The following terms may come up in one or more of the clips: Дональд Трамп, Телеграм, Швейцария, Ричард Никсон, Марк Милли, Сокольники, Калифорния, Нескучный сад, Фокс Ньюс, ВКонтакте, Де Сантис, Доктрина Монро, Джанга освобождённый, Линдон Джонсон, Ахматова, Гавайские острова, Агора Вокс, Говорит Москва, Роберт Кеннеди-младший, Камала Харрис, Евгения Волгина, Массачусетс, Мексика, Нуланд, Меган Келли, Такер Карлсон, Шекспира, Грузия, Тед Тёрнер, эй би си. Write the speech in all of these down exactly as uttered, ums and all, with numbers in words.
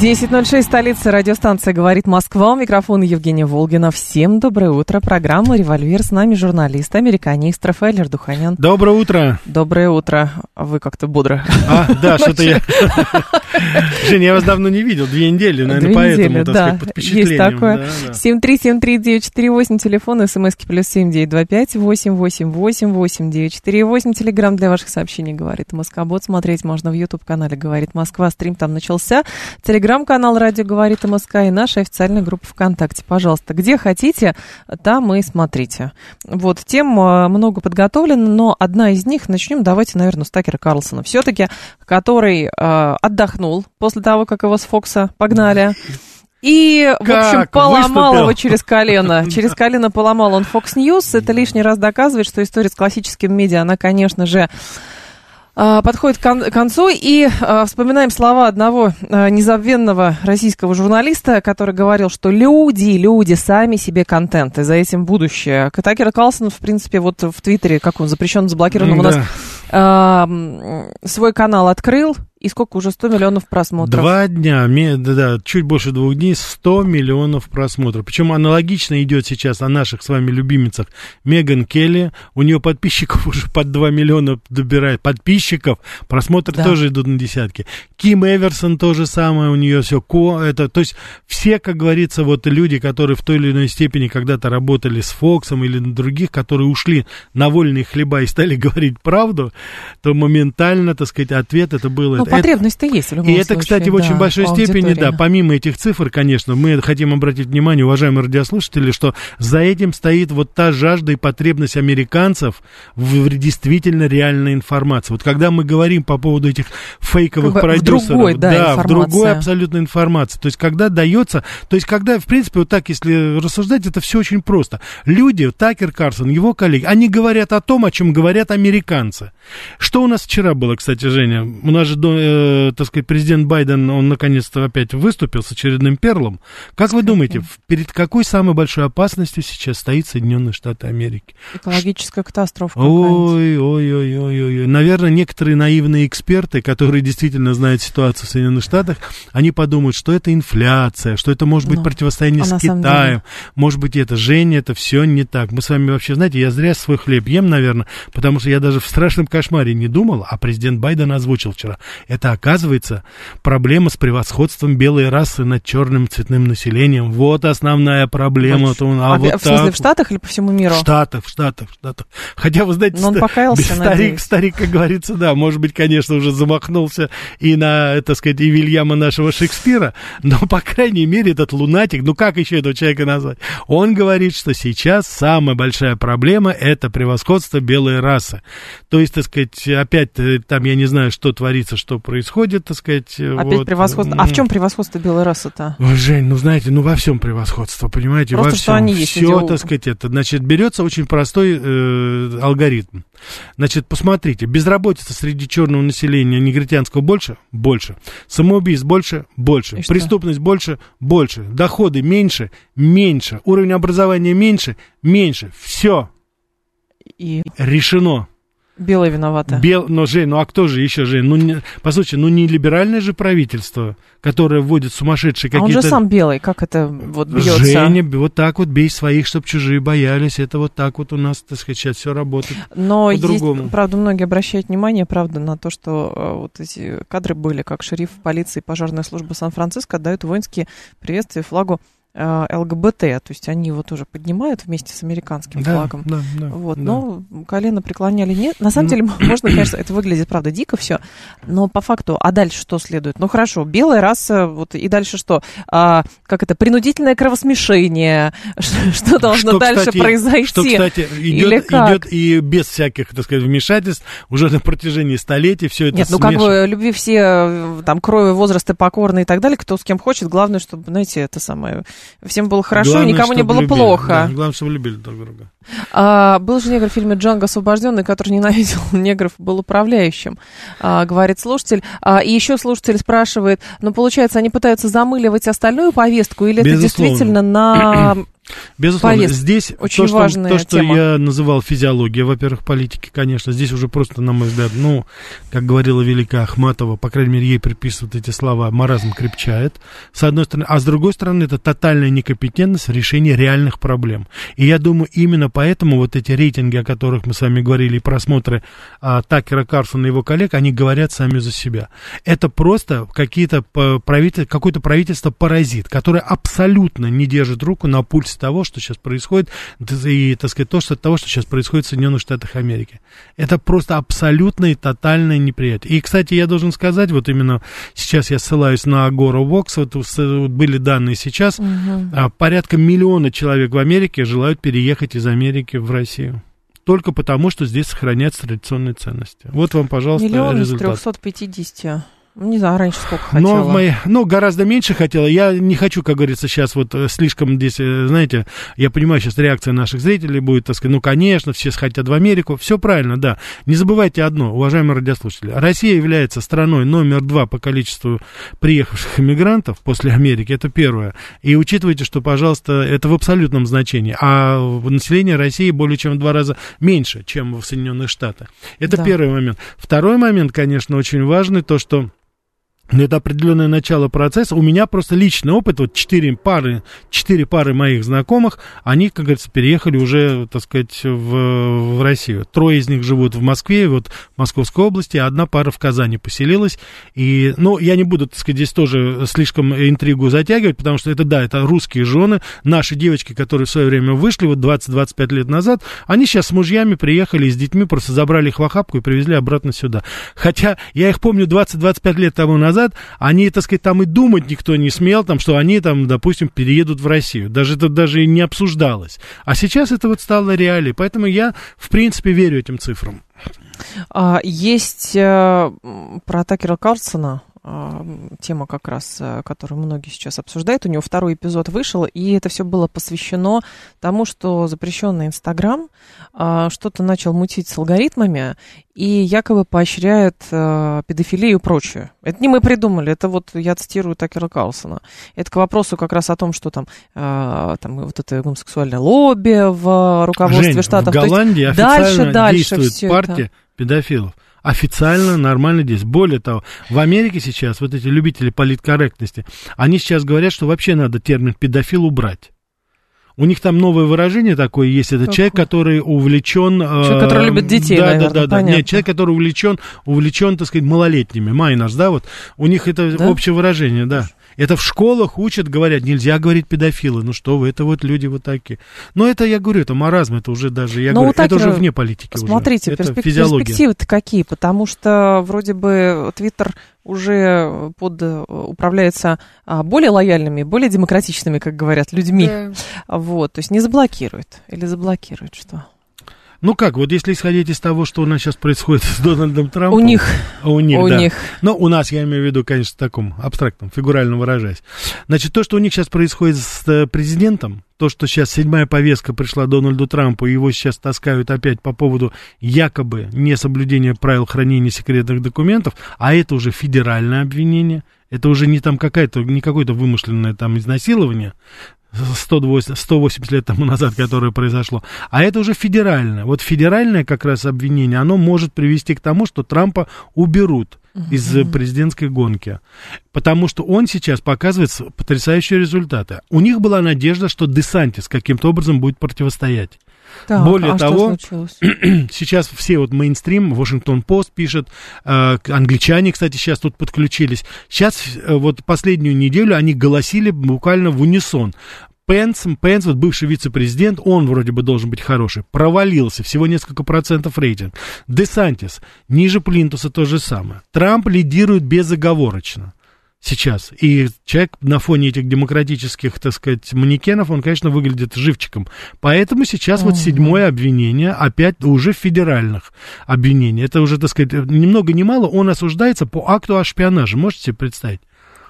десять ноль шесть, столица, радиостанция «Говорит Москва». У микрофона Евгения Волгина. Всем доброе утро. Программа «Револьвер». С нами журналист, американист Рафаэль Ордуханян. Доброе утро. Доброе утро. Вы как-то бодро. А, да, что-то я... Женя, я вас давно не видел. Две недели, наверное, поэтому, так сказать, под впечатлением. Есть такое. семь три семь три девять четыре восемь, телефон, смски плюс семь девять два пять восемь восемь восемь восемь девять четыре восемь. Телеграм для ваших сообщений «Говорит Москобот». Смотреть можно в Ютуб-канале «Говорит Москва». Стрим там начался. Телеграм. Телеграм-канал «Радио говорит МСК» и наша официальная группа ВКонтакте. Пожалуйста, где хотите, там и смотрите. Вот, тем много подготовлено, но одна из них, начнем, давайте, наверное, с Такера Карлсона. Все-таки, который э, отдохнул после того, как его с Фокса погнали. И, как? В общем, поломал Выступил? его через колено. Через колено поломал он Фокс Ньюс. Это лишний раз доказывает, что история с классическим медиа, она, конечно же, подходит к концу, и вспоминаем слова одного незабвенного российского журналиста, который говорил, что люди, люди сами себе контент, и за этим будущее. Такер Карлсон, в принципе, вот в Твиттере, как он, запрещен, заблокирован, mm, у нас да. э, свой канал открыл, и сколько уже, сто миллионов просмотров? Два дня, да, чуть больше двух дней, сто миллионов просмотров. Причем аналогично идет сейчас о наших с вами любимицах Меган Келли. У нее подписчиков уже под два миллиона добирает. Подписчиков, просмотры да. тоже идут на десятки. Ким Эверсон то же самое, у нее все. Ко, это, то есть все, как говорится, вот люди, которые в той или иной степени когда-то работали с Фоксом или на других, которые ушли на вольные хлеба и стали говорить правду, то моментально, так сказать, ответ это было... Ну, потребность-то есть в любом случае. И это, кстати, в очень большой степени, да, помимо этих цифр, конечно, мы хотим обратить внимание, уважаемые радиослушатели, что за этим стоит вот та жажда и потребность американцев в действительно реальной информации. Вот когда мы говорим по поводу этих фейковых как бы продюсеров, в другой, да, да, в другой абсолютно информации. То есть когда дается, то есть когда, в принципе, вот так, если рассуждать, это все очень просто. Люди, Такер Карлсон, его коллеги, они говорят о том, о чем говорят американцы. Что у нас вчера было, кстати, Женя? У нас же до Э, так сказать, президент Байден, он наконец-то опять выступил с очередным перлом. Как вы думаете, перед какой самой большой опасностью сейчас стоит Соединенные Штаты Америки? Экологическая катастрофа. Ой, ой, ой, ой, ой. Наверное, некоторые наивные эксперты, которые действительно знают ситуацию в Соединенных Штатах, они подумают, что это инфляция, что это может быть Но. противостояние а с Китаем, может быть это Женя, это все не так. Мы с вами вообще, знаете, я зря свой хлеб ем, наверное, потому что я даже в страшном кошмаре не думал, а президент Байден озвучил вчера. Это, оказывается, проблема с превосходством белой расы над черным цветным населением. Вот основная проблема. А, а вот в смысле, так. в Штатах или по всему миру? В Штатах, в Штатах, в Штатах. Хотя, вы знаете, ста- покаялся, старик, старик, как говорится, да, может быть, конечно, уже замахнулся и на, так сказать, и Вильяма нашего Шекспира, но, по крайней мере, этот лунатик, ну как еще этого человека назвать? Он говорит, что сейчас самая большая проблема – это превосходство белой расы. То есть, так сказать, опять там, я не знаю, что творится, что Что происходит, так сказать. Опять вот. превосходство. А в чем превосходство белой расы-то? Жень, ну знаете, ну во всем превосходство, понимаете, Просто, во всем. Что они есть, Все, идеолог. так сказать, это. Значит, берется очень простой э, алгоритм. Значит, посмотрите, безработица среди черного населения негритянского больше? Больше. Самоубийств больше? Больше. И Преступность что? больше? Больше. Доходы меньше? Меньше. Уровень образования меньше? Меньше. Все. И... Решено. Белая виновата. Бел... Но, Жень, ну а кто же еще, Жень? Ну, не... Послушайте, ну не либеральное же правительство, которое вводит сумасшедшие какие-то... А он же сам белый, как это вот бьется? Женя, вот так вот бей своих, чтобы чужие боялись. Это вот так вот у нас, так сказать, сейчас все работает Но по-другому. Есть, правда, многие обращают внимание, правда, на то, что вот эти кадры были, как шериф полиции и пожарная служба Сан-Франциско отдают воинские приветствия флагу ЛГБТ, то есть они его тоже поднимают вместе с американским да, флагом. Да, да, вот, да. Но колено преклоняли нет. На самом деле, можно, конечно, это выглядит, правда, дико все, но по факту, а дальше что следует? Ну хорошо, белая раса, вот и дальше что? А, как это, принудительное кровосмешение, что должно что, дальше кстати, произойти? Что, кстати, идет, идет и без всяких, так сказать, вмешательств уже на протяжении столетий все это Нет, смешано. Ну как бы любви все, там, крови, возрасты покорны и так далее, кто с кем хочет, главное, чтобы, знаете, это самое... всем было хорошо, главное, никому не было любили. плохо. Да, главное, чтобы любили друг друга. А, был же негр в фильме «Джанга освобождённый», который ненавидел негров, был управляющим, а, говорит слушатель. А, и еще слушатель спрашивает, ну, получается, они пытаются замыливать остальную повестку, или Безусловно. это действительно на... Безусловно, повестка. Здесь очень то, важная что, то, что тема. Я называл физиология, во-первых, политики, конечно, здесь уже просто, на мой взгляд, ну, как говорила великая Ахматова, по крайней мере, ей приписывают эти слова, маразм крепчает, с одной стороны, а с другой стороны, это тотальная некомпетентность в решении реальных проблем. И я думаю, именно поэтому вот эти рейтинги, о которых мы с вами говорили, и просмотры а, Такера Карлсона и его коллег, они говорят сами за себя. Это просто какие-то правитель, какое-то правительство-паразит, которое абсолютно не держит руку на пульсе того, что сейчас происходит, и, так сказать, то, что, того, что сейчас происходит в Соединенных Штатах Америки. Это просто абсолютное, тотальное неприятие. И, кстати, я должен сказать, вот именно сейчас я ссылаюсь на Агора Вокс, вот были данные сейчас, угу. порядка миллиона человек в Америке желают переехать из Америки в Россию. Только потому, что здесь сохраняются традиционные ценности. Вот вам, пожалуйста, миллион результат. Миллион из трёхсот пятидесяти. Не знаю, раньше сколько хотела. Но мои, ну, гораздо меньше хотела. Я не хочу, как говорится, сейчас вот слишком здесь, знаете, я понимаю, сейчас реакция наших зрителей будет, так сказать, ну, конечно, все хотят в Америку. Все правильно, да. Не забывайте одно, уважаемые радиослушатели. Россия является страной номер два по количеству приехавших иммигрантов после Америки. Это первое. И учитывайте, что, пожалуйста, это в абсолютном значении. А население России более чем в два раза меньше, чем в Соединенных Штатах. Это да. первый момент. Второй момент, конечно, очень важный, то, что но это определенное начало процесса. У меня просто личный опыт. Вот четыре пары, четыре пары моих знакомых, они, как говорится, переехали уже, так сказать, в, в Россию. Трое из них живут в Москве, вот в Московской области, а одна пара в Казани поселилась. И, ну, я не буду, так сказать, здесь тоже слишком интригу затягивать, потому что это, да, это русские жены. Наши девочки, которые в свое время вышли, вот двадцать-двадцать пять лет назад, они сейчас с мужьями приехали, с детьми, просто забрали их в охапку и привезли обратно сюда. Хотя я их помню двадцать-двадцать пять лет тому назад, они, так сказать, там и думать никто не смел, там, что они, там, допустим, переедут в Россию. Даже это даже и не обсуждалось. А сейчас это вот стало реалией. Поэтому я, в принципе, верю этим цифрам. Есть про Такера Карлсона тема, как раз, которую многие сейчас обсуждают. У него второй эпизод вышел, и это все было посвящено тому, что запрещенный Инстаграм что-то начал мутить с алгоритмами и якобы поощряет педофилию и прочее. Это не мы придумали, это вот я цитирую Такера Карлсона. Это к вопросу как раз о том, что там, там вот это гомосексуальное лобби в руководстве Жень, штатов. В Голландии есть, официально дальше, дальше действует партия это. педофилов. Официально, нормально здесь. Более того, в Америке сейчас вот эти любители политкорректности, они сейчас говорят, что вообще надо термин «педофил» убрать. У них там новое выражение такое есть. Это Какой? человек, который увлечен... Человек, который любит детей, да, наверное, да, да, понятно. Нет, человек, который увлечен, увлечен, так сказать, малолетними. Майнерс, да, вот. У них это да? общее выражение, да. Это в школах учат, говорят, нельзя говорить педофилы. Ну что вы, это вот люди вот такие. Но это, я говорю, это маразм, это уже даже, я Но говорю, это уже вне политики. Смотрите, уже. Перспек... это физиология. Перспективы-то какие? Потому что вроде бы Твиттер уже под, управляется более лояльными, более демократичными, как говорят, людьми. Да. Вот, то есть не заблокирует или заблокирует что? Ну как, вот если исходить из того, что у нас сейчас происходит с Дональдом Трампом... У них. У них, у да. них. Но у нас, я имею в виду, конечно, в таком абстрактном, фигурально выражаясь. Значит, то, что у них сейчас происходит с президентом, то, что сейчас седьмая повестка пришла Дональду Трампу, и его сейчас таскают опять по поводу якобы несоблюдения правил хранения секретных документов, а это уже федеральное обвинение, это уже не там какая-то, не какое-то вымышленное там изнасилование, сто восемьдесят лет тому назад, которое произошло. А это уже федеральное. Вот федеральное как раз обвинение, оно может привести к тому, что Трампа уберут из президентской гонки. Потому что он сейчас показывает потрясающие результаты. У них была надежда, что Де Сантис каким-то образом будет противостоять. Так, Более а того, сейчас все вот мейнстрим, Вашингтон Пост пишет, э, англичане, кстати, сейчас тут подключились. Сейчас э, вот последнюю неделю они голосили буквально в унисон. Пенс, Пенс, вот бывший вице-президент, он вроде бы должен быть хороший, провалился, всего несколько процентов рейтинг. Де Сантис, ниже плинтуса то же самое. Трамп лидирует безоговорочно сейчас. И человек на фоне этих демократических, так сказать, манекенов, он, конечно, выглядит живчиком. Поэтому сейчас вот седьмое обвинение, опять уже федеральных обвинений. Это уже, так сказать, ни много ни мало, он осуждается по акту о шпионаже. Можете себе представить?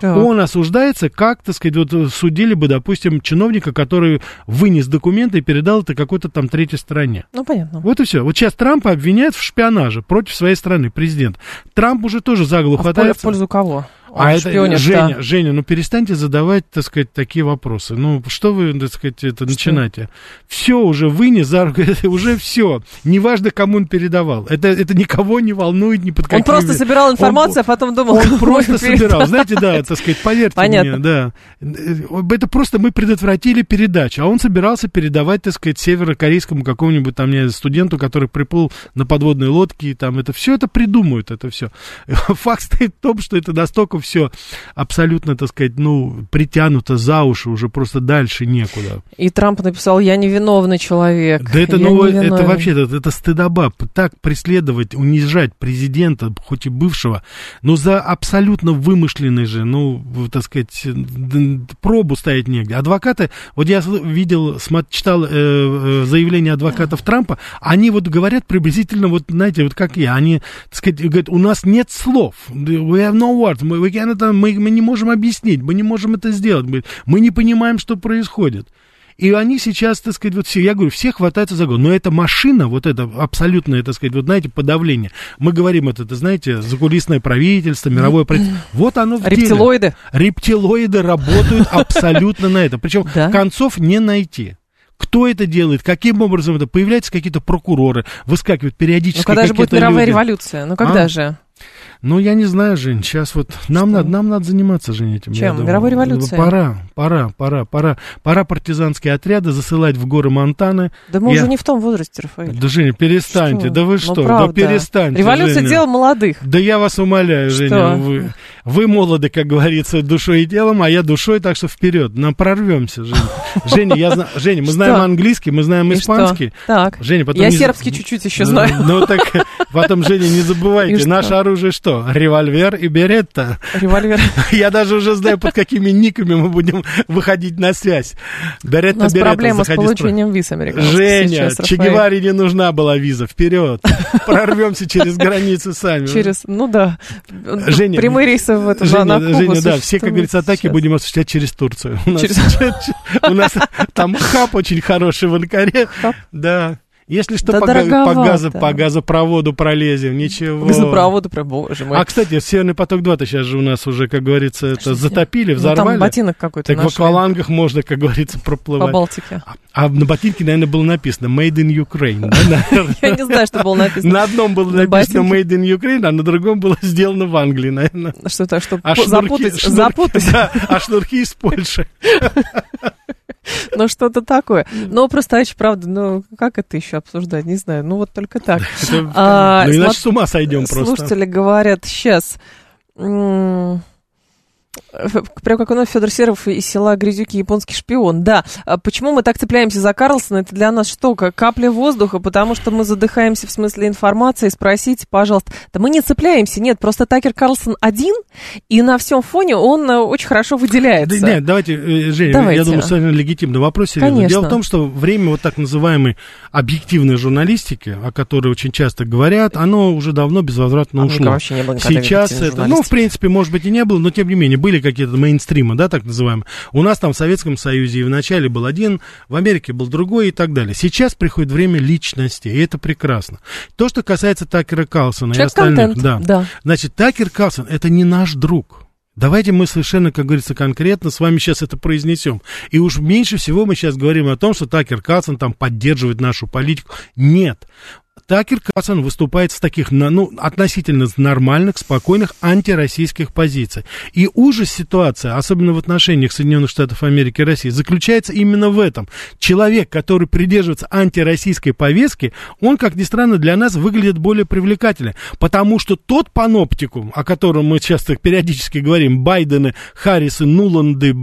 Так. Он осуждается, как, так сказать, вот судили бы, допустим, чиновника, который вынес документы и передал это какой-то там третьей стороне. Ну, понятно. Вот и все. Вот сейчас Трампа обвиняют в шпионаже против своей страны, президент. Трамп уже тоже заглох хватается. А в пользу кого? Он а это, Женя, да. Женя, ну перестаньте задавать, так сказать, такие вопросы. Ну, что вы, так сказать, это что? Начинаете? Все уже вынес, за... уже все. Неважно, кому он передавал. Это, это никого не волнует, ни под каким... Он просто собирал информацию, он, а потом думал... Он просто собирал, знаете, да, так сказать, поверьте Понятно. Мне, да. Это просто мы предотвратили передачу, а он собирался передавать, так сказать, северокорейскому какому-нибудь там не, студенту, который приплыл на подводной лодке, и там это все, это придумают, это все. Факт стоит в том, что это настолько все абсолютно, так сказать, ну, притянуто за уши, уже просто дальше некуда. И Трамп написал: я невиновный человек. Да это, ну, это вообще, это, это стыдоба. Так преследовать, унижать президента, хоть и бывшего, но за абсолютно вымышленный же, ну, так сказать, пробу ставить негде. Адвокаты, вот я видел, читал э, заявление адвокатов Трампа, они вот говорят приблизительно, вот, знаете, вот как я, они, так сказать, говорят, у нас нет слов, we have no words, мы Мы, мы не можем объяснить, мы не можем это сделать, мы, мы не понимаем, что происходит. И они сейчас, так сказать, вот все, я говорю, все хватаются за голову. Но эта машина, вот это абсолютное, так сказать, вот знаете, подавление. Мы говорим это, это знаете, закулисное правительство, мировое правительство. Вот оно в деле. Рептилоиды. Рептилоиды работают абсолютно на это. Причем концов не найти. Кто это делает, каким образом это? Появляются какие-то прокуроры, выскакивают периодически какие-то люди. Ну когда же будет мировая революция? Ну когда же? Ну, я не знаю, Жень, сейчас вот нам надо, нам надо заниматься, Жень, этим. Чем? Мировой революцией? Пора, пора, пора, пора. Пора партизанские отряды засылать в горы Монтаны. Да мы я... уже не в том возрасте, Рафаэль. Да, Женя, перестаньте, что? Да вы что, ну, да перестаньте, революция — дело молодых. Да я вас умоляю, что? Женя, вы, вы молоды, как говорится, душой и делом, а я душой, так что вперед, нам прорвемся, Женя. Женя, я знаю, Женя, мы знаем английский, мы знаем испанский. Так, я сербский чуть-чуть еще знаю. Ну, так потом, Женя, не забывайте, наше оружие что? Револьвер и беретта. Револьвер. Я даже уже знаю, под какими никами мы будем выходить на связь. Беретта, беретта. У нас беретта, проблема с получением виз американских. Женя, Че Геваре не нужна была виза. Вперед. Прорвемся через границы сами. Через, ну да. Женя, прямые рейсы в эту Женя, Женя, да. Все, как говорится, атаки сейчас будем осуществлять через Турцию. У нас, через... у нас там хаб очень хороший в Анкаре. Хаб? Да. Если что, да по, по, газо, по газопроводу пролезем, ничего. Газопроводу, боже мой. А, кстати, Северный поток-два-то сейчас же у нас уже, как говорится, это затопили, взорвали. Ну, там ботинок какой-то так нашли. Так в аквалангах можно, как говорится, проплывать. По Балтике. А, а на ботинке, наверное, было написано «Made in Ukraine». Я не знаю, что было написано. На одном было написано «Made in Ukraine», а на другом было сделано в Англии, наверное. Что-то, чтобы запутать. А шнурки из Польши. Ну, что-то такое. Ну, просто, а еще, правда, ну, как это еще обсуждать, не знаю. Ну, вот только так. Ну, иначе с ума сойдем просто. Слушатели говорят, сейчас... Прям как у нас Федор Серов из села Грязюки, японский шпион. Да, почему мы так цепляемся за Карлсона? Это для нас что, капля воздуха, потому что мы задыхаемся в смысле информации. Спросите, пожалуйста. Да мы не цепляемся, нет, просто Такер Карлсон один, и на всем фоне он очень хорошо выделяется. Да, нет, давайте, Женя, давайте. Я думаю, совершенно легитимный вопрос. Конечно. Дело в том, что время вот так называемой объективной журналистики, о которой очень часто говорят, оно уже давно безвозвратно а ушло. Вообще не было сейчас это, ну, в принципе, может быть, и не было, но тем не менее, были какие-то мейнстримы, да, так называемые. У нас там в Советском Союзе и в начале был один, в Америке был другой и так далее. Сейчас приходит время личности, и это прекрасно. То, что касается Такера Карлсона и остальных, да, да. Значит, Такер Карлсон – это не наш друг. Давайте мы совершенно, как говорится, конкретно с вами сейчас это произнесем. И уж меньше всего мы сейчас говорим о том, что Такер Карлсон там поддерживает нашу политику. Нет. Такер Карлсон выступает с таких, ну, относительно нормальных, спокойных антироссийских позиций. И ужас ситуации, особенно в отношениях Соединенных Штатов Америки и России, заключается именно в этом. Человек, который придерживается антироссийской повестки, он, как ни странно, для нас выглядит более привлекательным. Потому что тот паноптикум, о котором мы часто периодически говорим, Байдены, Харрисы, Нуланды,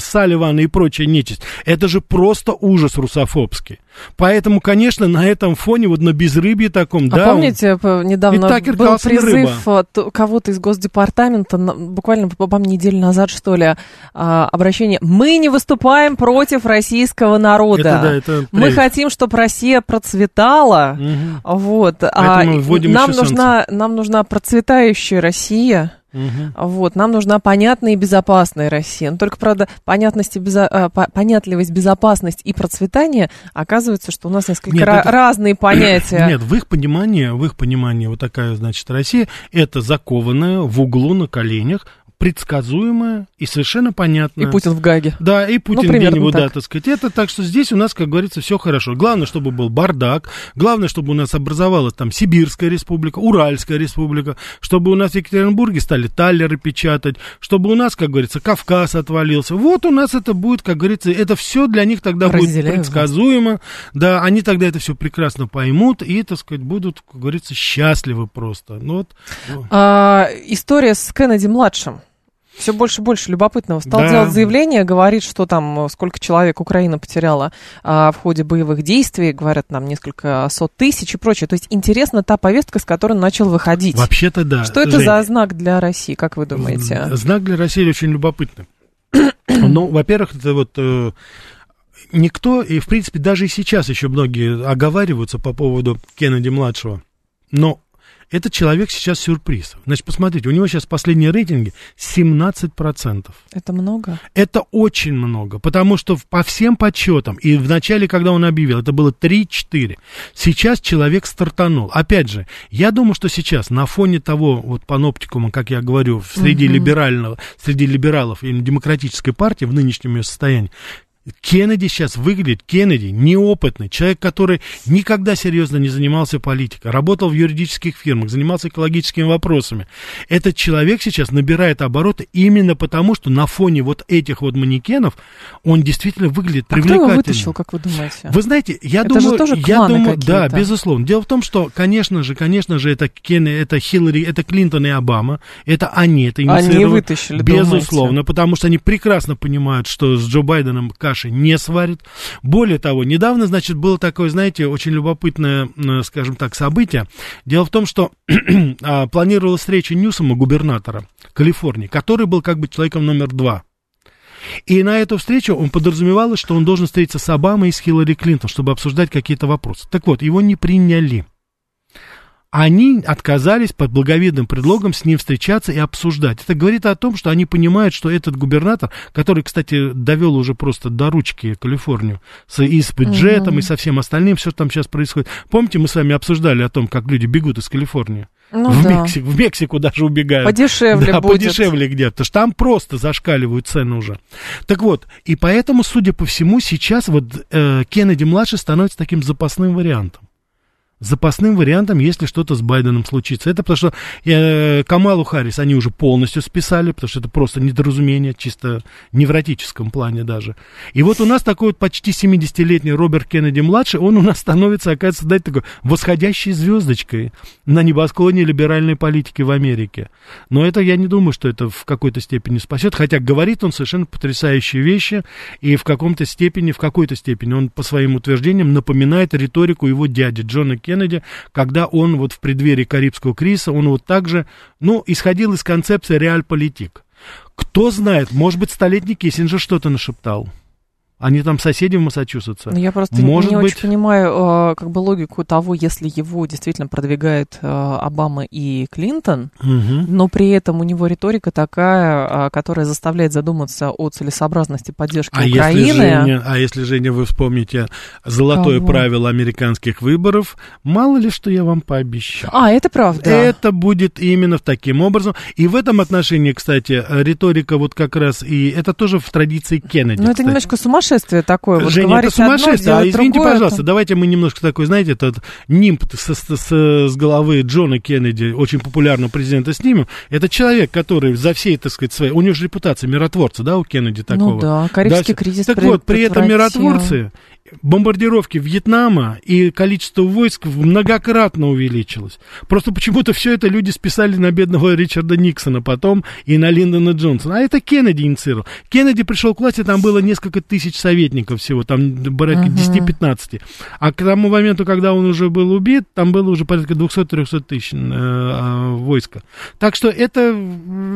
Салливаны и прочая нечисть, это же просто ужас русофобский. Поэтому, конечно, на этом фоне, вот на безрыбье таком, а да. Помните, он... недавно был Калсон призыв рыба. Кого-то из Госдепартамента, буквально, по-моему, неделю назад, что ли, обращение: мы не выступаем против российского народа. Это, да, это мы хотим, чтобы Россия процветала. Угу. Вот. А нам, нужна, нам нужна процветающая Россия. Угу. Вот, нам нужна понятная и безопасная Россия. Но только, правда, понятность и безо... понятливость, безопасность и процветание, оказывается, что у нас несколько Нет, ра- это... разные понятия. Нет, в их понимании, в их понимании вот такая, значит, Россия – это закованная в углу на коленях, предсказуемая и совершенно понятная. И Путин в Гаге. Да, и Путин ну, где-нибудь, да, так сказать. Это так, что здесь у нас, как говорится, все хорошо. Главное, чтобы был бардак, главное, чтобы у нас образовалась там Сибирская республика, Уральская республика, чтобы у нас в Екатеринбурге стали таллеры печатать, чтобы у нас, как говорится, Кавказ отвалился. Вот у нас это будет, как говорится, это все для них тогда Разделяю будет предсказуемо. Вас. Да, они тогда это все прекрасно поймут и, так сказать, будут, как говорится, счастливы просто. Ну, вот. а, история с Кеннеди-младшим. Все больше и больше любопытного. Стал да. делать заявление, говорит, что там сколько человек Украина потеряла а, в ходе боевых действий, говорят, нам несколько сот тысяч и прочее. То есть интересна та повестка, с которой он начал выходить. Вообще-то да. Что это Жень, за знак для России, как вы думаете? Знак для России очень любопытный. Ну, во-первых, это вот никто, и в принципе даже и сейчас еще многие оговариваются по поводу Кеннеди-младшего, но... Этот человек сейчас сюрприз. Значит, посмотрите, у него сейчас последние рейтинги семнадцать процентов. Это много? Это очень много, потому что по всем подсчетам, и в начале, когда он объявил, это было три-четыре. Сейчас человек стартанул. Опять же, я думаю, что сейчас на фоне того, вот паноптикума, как я говорю, среди, угу. либерального, среди либералов и демократической партии в нынешнем ее состоянии, Кеннеди сейчас выглядит, Кеннеди неопытный, человек, который никогда серьезно не занимался политикой, работал в юридических фирмах, занимался экологическими вопросами. Этот человек сейчас набирает обороты именно потому, что на фоне вот этих вот манекенов он действительно выглядит привлекательно. А кто его вытащил, как вы думаете? Вы знаете, я это думаю... Это же тоже кланы думаю, какие-то. Да, безусловно. Дело в том, что, конечно же, конечно же, это Кеннеди, это Хиллари, это Клинтон и Обама, это они это инициировали. Они вытащили, безусловно, думаете? Потому что они прекрасно понимают, что с Джо Байденом каша не сварит. Более того, недавно, значит, было такое, знаете, очень любопытное, скажем так, событие. Дело в том, что планировалась встреча Ньюсома, губернатора Калифорнии, который был как бы человеком номер два. И на эту встречу он подразумевал, что он должен встретиться с Обамой и с Хиллари Клинтон, чтобы обсуждать какие-то вопросы. Так вот, его не приняли. Они отказались под благовидным предлогом с ним встречаться и обсуждать. Это говорит о том, что они понимают, что этот губернатор, который, кстати, довел уже просто до ручки Калифорнию, с, и с бюджетом, mm-hmm. и со всем остальным, все, что там сейчас происходит. Помните, мы с вами обсуждали о том, как люди бегут из Калифорнии? Ну, в, да. Мексику, в Мексику даже убегают. Подешевле да, будет. Подешевле где-то, потому что там просто зашкаливают цены уже. Так вот, и поэтому, судя по всему, сейчас вот э, Кеннеди-младший становится таким запасным вариантом. Запасным вариантом, если что-то с Байденом случится. Это потому что э, Камалу Харрис они уже полностью списали, потому что это просто недоразумение, чисто невротическом плане даже. И вот у нас такой вот почти семидесятилетний Роберт Кеннеди-младший, он у нас становится, оказывается, дать такой восходящей звездочкой на небосклоне либеральной политики в Америке. Но это, я не думаю, что это в какой-то степени спасет, хотя говорит он совершенно потрясающие вещи, и в каком-то степени, в какой-то степени он по своим утверждениям напоминает риторику его дяди Джона Кеннеди, Кеннеди, когда он вот в преддверии Карибского кризиса, он вот так же, ну, исходил из концепции реальполитик. Кто знает, может быть, столетний Киссинджер что-то нашептал. Они там соседи в Массачусетсе. Но я просто Может не быть... очень понимаю как бы логику того, если его действительно продвигает Обама и Клинтон, угу. но при этом у него риторика такая, которая заставляет задуматься о целесообразности поддержки а Украины. Если, Женя, а если, Женя, вы вспомните золотое Кого? правило американских выборов, мало ли что я вам пообещал. А, это правда. Это будет именно таким образом. И в этом отношении, кстати, риторика вот как раз, и это тоже в традиции Кеннеди. Ну, это немножко сумасшедшее. Сумасшествие такое, вот Женя, это сумасшествие, одно, а извините, другое, пожалуйста, это... давайте мы немножко такой, знаете, этот нимб с, с, с, с головы Джона Кеннеди, очень популярного президента, снимем. Это человек, который за всей, так сказать, своей, у него же репутация миротворца, да, у Кеннеди такого. Ну да, Карибский да, кризис. Так при... вот, при этом миротворцы, бомбардировки Вьетнама и количество войск многократно увеличилось. Просто почему-то все это люди списали на бедного Ричарда Никсона потом и на Линдона Джонсона. А это Кеннеди инициировал. Кеннеди пришел к власти, там было несколько тысяч советников всего, там порядка десять-пятнадцать. А к тому моменту, когда он уже был убит, там было уже порядка двести-триста тысяч э, э, войска. Так что это,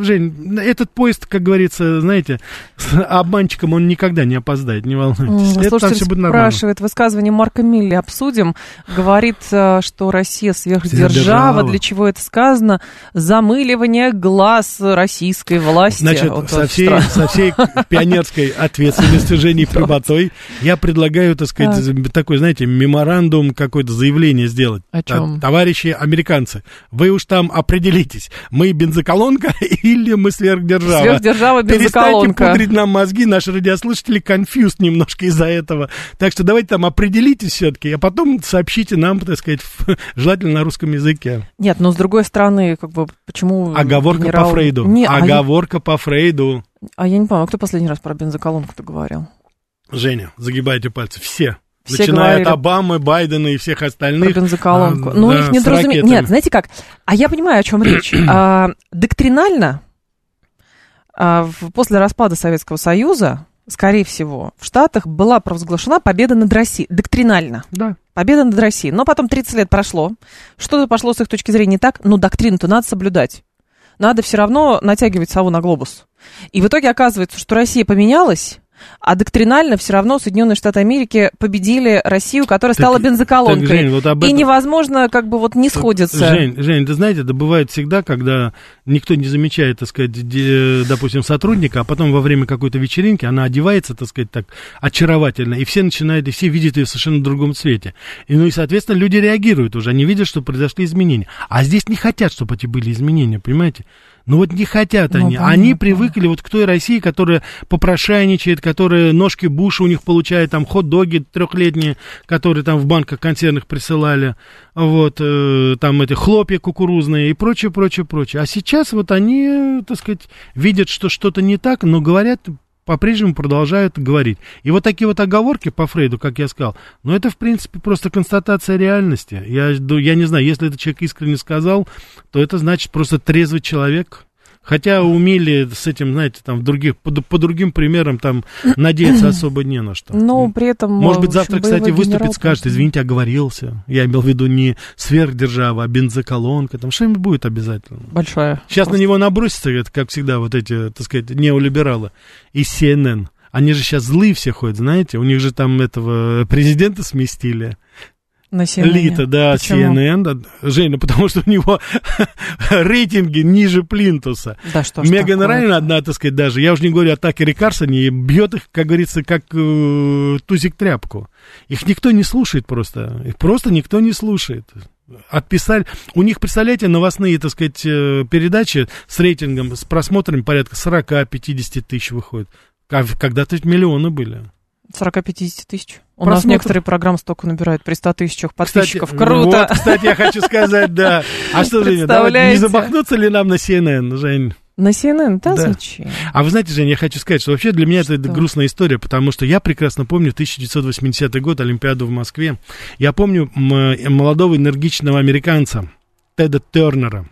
Жень, этот поезд, как говорится, знаете, с обманщиком он никогда не опоздает, не волнуйтесь. Mm, это там все будет нормально. спрашивает, высказывание Марка Милли обсудим. Говорит, что Россия сверхдержава. Для чего это сказано? Замыливание глаз российской власти. Значит, вот со, всей, со всей пионерской ответственностью, Женей Прямотой, я предлагаю, так сказать, такой, знаете, меморандум, какое-то заявление сделать. О чем? Товарищи американцы, вы уж там определитесь, мы бензоколонка или мы сверхдержава. Сверхдержава, бензоколонка. Перестаньте пудрить нам мозги, наши радиослушатели конфьюз немножко из-за этого. Так что давайте там определитесь все-таки, а потом сообщите нам, так сказать, желательно на русском языке. Нет, но с другой стороны, как бы, почему... Оговорка генерал... по Фрейду. Не, Оговорка а я... по Фрейду. А я не помню, а кто последний раз про бензоколонку-то говорил? Женя, загибайте пальцы. Все. Все начиная говорили... от Обамы, Байдена и всех остальных. Про бензоколонку. А, ну, да, их не недоразумение. Нет, знаете как? А я понимаю, о чем речь. А, доктринально, а, в, после распада Советского Союза, скорее всего, в Штатах была провозглашена победа над Россией. Доктринально. Да. Победа над Россией. Но потом тридцать лет прошло. Что-то пошло с их точки зрения не так. Но доктрину-то надо соблюдать. Надо все равно натягивать сову на глобус. И в итоге оказывается, что Россия поменялась, а доктринально все равно Соединенные Штаты Америки победили Россию, которая так, стала бензоколонкой. Так, Жень, вот об этом... И невозможно, как бы, вот не сходится. Жень, Жень, ты знаете, это бывает всегда, когда никто не замечает, так сказать, де, допустим, сотрудника, а потом во время какой-то вечеринки она одевается, так сказать, так очаровательно, и все начинают, и все видят ее в совершенно другом цвете. И, ну и, соответственно, люди реагируют уже, они видят, что произошли изменения. А здесь не хотят, чтобы эти были изменения, понимаете? Ну вот не хотят они, ну, они привыкли вот к той России, которая попрошайничает, которая ножки Буша у них получает, там хот-доги трехлетние, которые там в банках консервных присылали, вот, э, там эти хлопья кукурузные и прочее, прочее, прочее. А сейчас вот они, так сказать, видят, что что-то не так, но говорят, по-прежнему продолжают говорить. И вот такие вот оговорки по Фрейду, как я сказал, ну это, в принципе, просто констатация реальности. Я, я не знаю, если этот человек искренне сказал, то это значит просто трезвый человек. Хотя умели с этим, знаете, там, других, по, по другим примерам там надеяться особо не на что. Но при этом... Может быть, завтра, общем, кстати, выступит, генерал... скажет, извините, оговорился. Я имел в виду не сверхдержава, а бензоколонка. Там что-нибудь будет обязательно. Большая. Сейчас просто на него набросятся, это, как всегда, вот эти, так сказать, неолибералы из Си Эн Эн. Они же сейчас злые все ходят, знаете. У них же там этого президента сместили. На Си Эн Эн. Лита, да, почему? Си Эн Эн. Да. Женя, потому что у него рейтинги ниже плинтуса. Да что ж Меган такое? Райан одна, так сказать, даже, я уже не говорю о Такере Карлсоне, бьет их, как говорится, как э, тузик-тряпку. Их никто не слушает просто. Их просто никто не слушает. Отписали. У них, представляете, новостные, так сказать, передачи с рейтингом, с просмотрами порядка сорок-пятьдесят тысяч выходит. Когда-то миллионы были. сорок-пятьдесят тысяч. У просмотр... нас некоторые программы столько набирают при ста тысячах подписчиков. Кстати, круто! Вот, кстати, я хочу сказать, да. А что, Женя, давай, не забахнуться ли нам на Си Эн Эн, Жень? На Си Эн Эн, да, да. Зачем? А вы знаете, Жень, я хочу сказать, что вообще для меня что? это грустная история, потому что я прекрасно помню тысяча девятьсот восьмидесятый год, Олимпиаду в Москве. Я помню молодого энергичного американца Теда Тернера,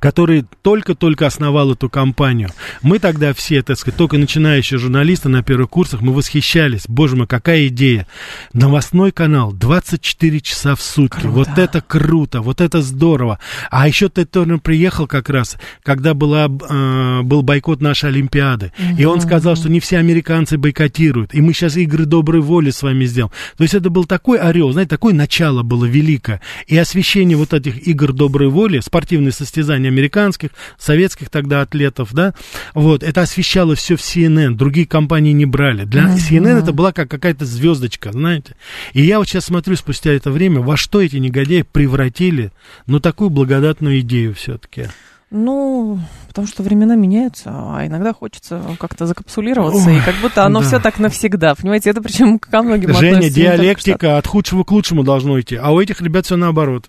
который только-только основал эту компанию. Мы тогда все, так сказать, только начинающие журналисты на первых курсах, мы восхищались. Боже мой, какая идея. Новостной канал двадцать четыре часа в сутки. Круто. Вот это круто, вот это здорово. А еще Тед Тернер приехал как раз, когда была, э, был бойкот нашей Олимпиады. Угу. И он сказал, что не все американцы бойкотируют. И мы сейчас игры доброй воли с вами сделаем. То есть это был такой орел, знаете, такое начало было великое. И освещение вот этих игр доброй воли, спортивные состязания, американских, советских тогда атлетов, да, вот, это освещало все в Си Эн Эн, другие компании не брали. Для Си Эн Эн это была как какая-то звездочка, знаете. И я вот сейчас смотрю спустя это время, во что эти негодяи превратили, ну, такую благодатную идею все-таки. Ну, потому что времена меняются, а иногда хочется как-то закапсулироваться, ой, и как будто оно да. все так навсегда, понимаете, это причем ко многим относится. Женя, диалектика от худшего к лучшему должно идти, а у этих ребят все наоборот.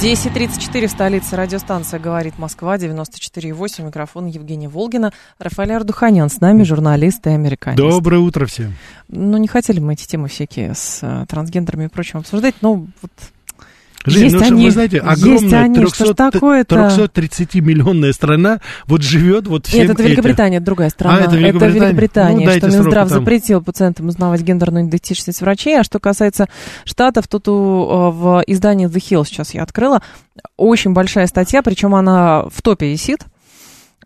десять тридцать четыре в столице. Радиостанция «Говорит Москва», девяносто четыре и восемь. Микрофон Евгения Волгина. Рафаэль Ордуханян с нами, журналист и американист. Доброе утро всем. Ну, не хотели мы эти темы всякие с трансгендерами и прочим обсуждать, но вот... Жень, ну, они, вы знаете, огромная трехсотридцатимиллионная страна вот живет вот всем этим. Это Великобритания, это другая страна. А, это Великобритания, это Великобритания ну, что Минздрав запретил пациентам узнавать гендерную идентичность врачей. А что касается Штатов, тут у, в издании The Hill сейчас я открыла очень большая статья, причем она в топе висит.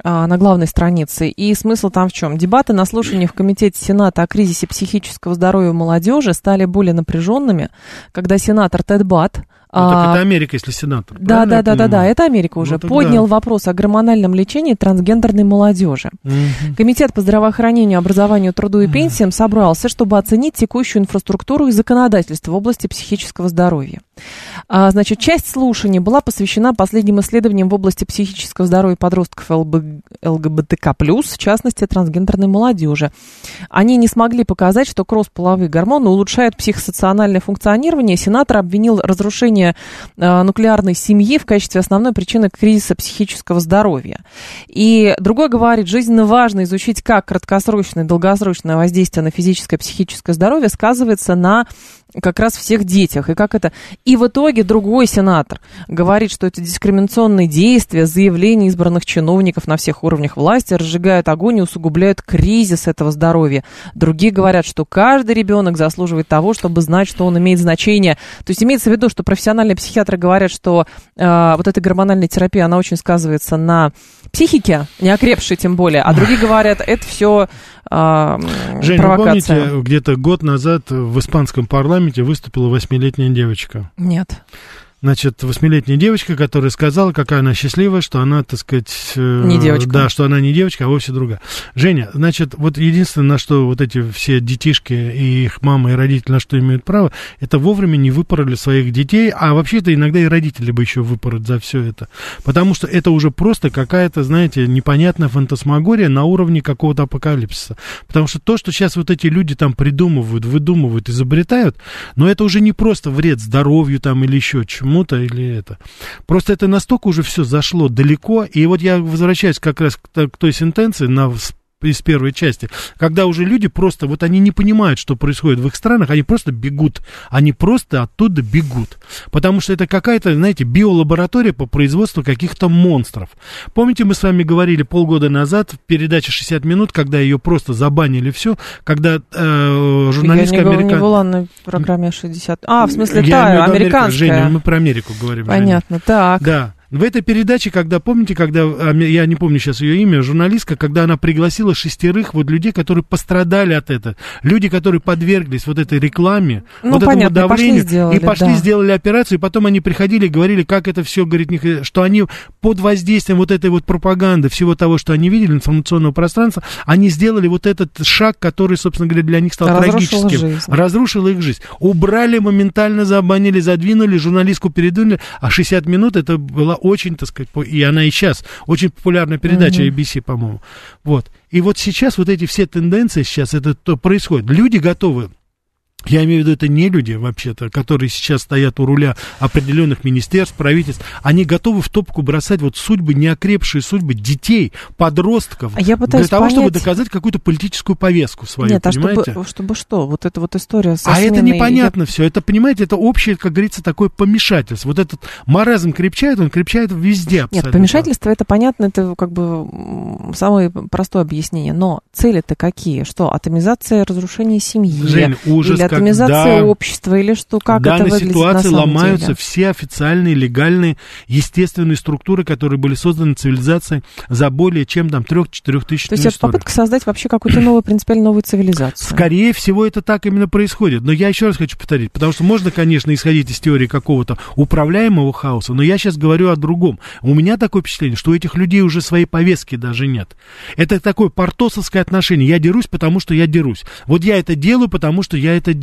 На главной странице. И смысл там в чем? Дебаты на слушании в Комитете Сената о кризисе психического здоровья у молодежи стали более напряженными, когда сенатор Тед Батт Ну, так это Америка, если сенатор. Да, да, да, да, да, это Америка уже. Ну, тогда... Поднял вопрос о гормональном лечении трансгендерной молодежи. Угу. Комитет по здравоохранению, образованию, труду и пенсиям угу. собрался, чтобы оценить текущую инфраструктуру и законодательство в области психического здоровья. А, значит, часть слушаний была посвящена последним исследованиям в области психического здоровья подростков ЛГБТК+, в частности, трансгендерной молодежи. Они не смогли показать, что кросс-половые гормоны улучшают психосоциальное функционирование. Сенатор обвинил разрушение нуклеарной семьи в качестве основной причины кризиса психического здоровья. И другой говорит, жизненно важно изучить, как краткосрочное и долгосрочное воздействие на физическое и психическое здоровье сказывается на как раз всех детях. И как это... И в итоге другой сенатор говорит, что эти дискриминационные действия, заявления избранных чиновников на всех уровнях власти разжигают огонь и усугубляют кризис этого здоровья. Другие говорят, что каждый ребенок заслуживает того, чтобы знать, что он имеет значение. То есть имеется в виду, что профессиональные психиатры говорят, что э, вот эта гормональная терапия, она очень сказывается на психике, не окрепшей тем более. А другие говорят, это все э, Жень, провокация. Вы помните, где-то год назад в испанском парламенте выступила восьмилетняя девочка. Нет. Значит, восьмилетняя девочка, которая сказала, какая она счастливая, что она, так сказать... Не девочка. Да, что она не девочка, а вовсе другая. Женя, значит, вот единственное, на что вот эти все детишки и их мамы, и родители, на что имеют право, это вовремя не выпороли своих детей, а вообще-то иногда и родители бы еще выпорот за все это. Потому что это уже просто какая-то, знаете, непонятная фантасмагория на уровне какого-то апокалипсиса. Потому что то, что сейчас вот эти люди там придумывают, выдумывают, изобретают, но это уже не просто вред здоровью там или еще чему. Или это. Просто это настолько уже все зашло далеко, и вот я возвращаюсь как раз к, к той сентенции на, из первой части, когда уже люди просто, вот они не понимают, что происходит в их странах, они просто бегут, они просто оттуда бегут, потому что это какая-то, знаете, биолаборатория по производству каких-то монстров. Помните, мы с вами говорили полгода назад в передаче шестьдесят минут, когда ее просто забанили все, когда э, журналистка американка... Я не, не была на программе шестьдесят... А, в смысле, та, американская. Женя, мы про Америку говорим. Понятно, Женя. Так. Да. В этой передаче, когда, помните, когда, я не помню сейчас ее имя, журналистка, когда она пригласила шестерых вот людей, которые пострадали от этого, люди, которые подверглись вот этой рекламе, ну, вот понятно, этому давлению, пошли сделали, и пошли, да. сделали операцию, и потом они приходили и говорили, как это все, говорит, что они под воздействием вот этой вот пропаганды, всего того, что они видели, информационного пространства, они сделали вот этот шаг, который, собственно говоря, для них стал разрушил трагическим. Жизнь. Разрушил их жизнь. Убрали, моментально забанили, задвинули, журналистку передвинули, а шестьдесят минут это была очень, так сказать, и она и сейчас очень популярная передача эй би си, по-моему. Вот. И вот сейчас вот эти все тенденции сейчас, это то происходит. Люди готовы. Я имею в виду, это не люди, вообще-то, которые сейчас стоят у руля определенных министерств, правительств. Они готовы в топку бросать вот судьбы, неокрепшие судьбы детей, подростков, для того, понять... чтобы доказать какую-то политическую повестку свою. Нет, понимаете? А чтобы, чтобы что? Вот эта вот история со сменой... А это непонятно я... все. Это, понимаете, это общее, как говорится, такое помешательство. Вот этот маразм крепчает, он крепчает везде абсолютно. Нет, помешательство, это понятно, это как бы самое простое объяснение. Но цели-то какие? Что? Атомизация, разрушение семьи. Жень, ужас. Или атомизация, да, общества, или что, как это выглядит на самом деле? В данной ситуации ломаются все официальные, легальные, естественные структуры, которые были созданы цивилизацией за более чем там три-четыре тысячи лет. То есть это попытка создать вообще какую-то новую, принципиально новую цивилизацию. Скорее всего, это так именно происходит. Но я еще раз хочу повторить, потому что можно, конечно, исходить из теории какого-то управляемого хаоса, но я сейчас говорю о другом. У меня такое впечатление, что у этих людей уже своей повестки даже нет. Это такое партосовское отношение. Я дерусь, потому что я дерусь. Вот я это делаю, потому что я это делаю. делу.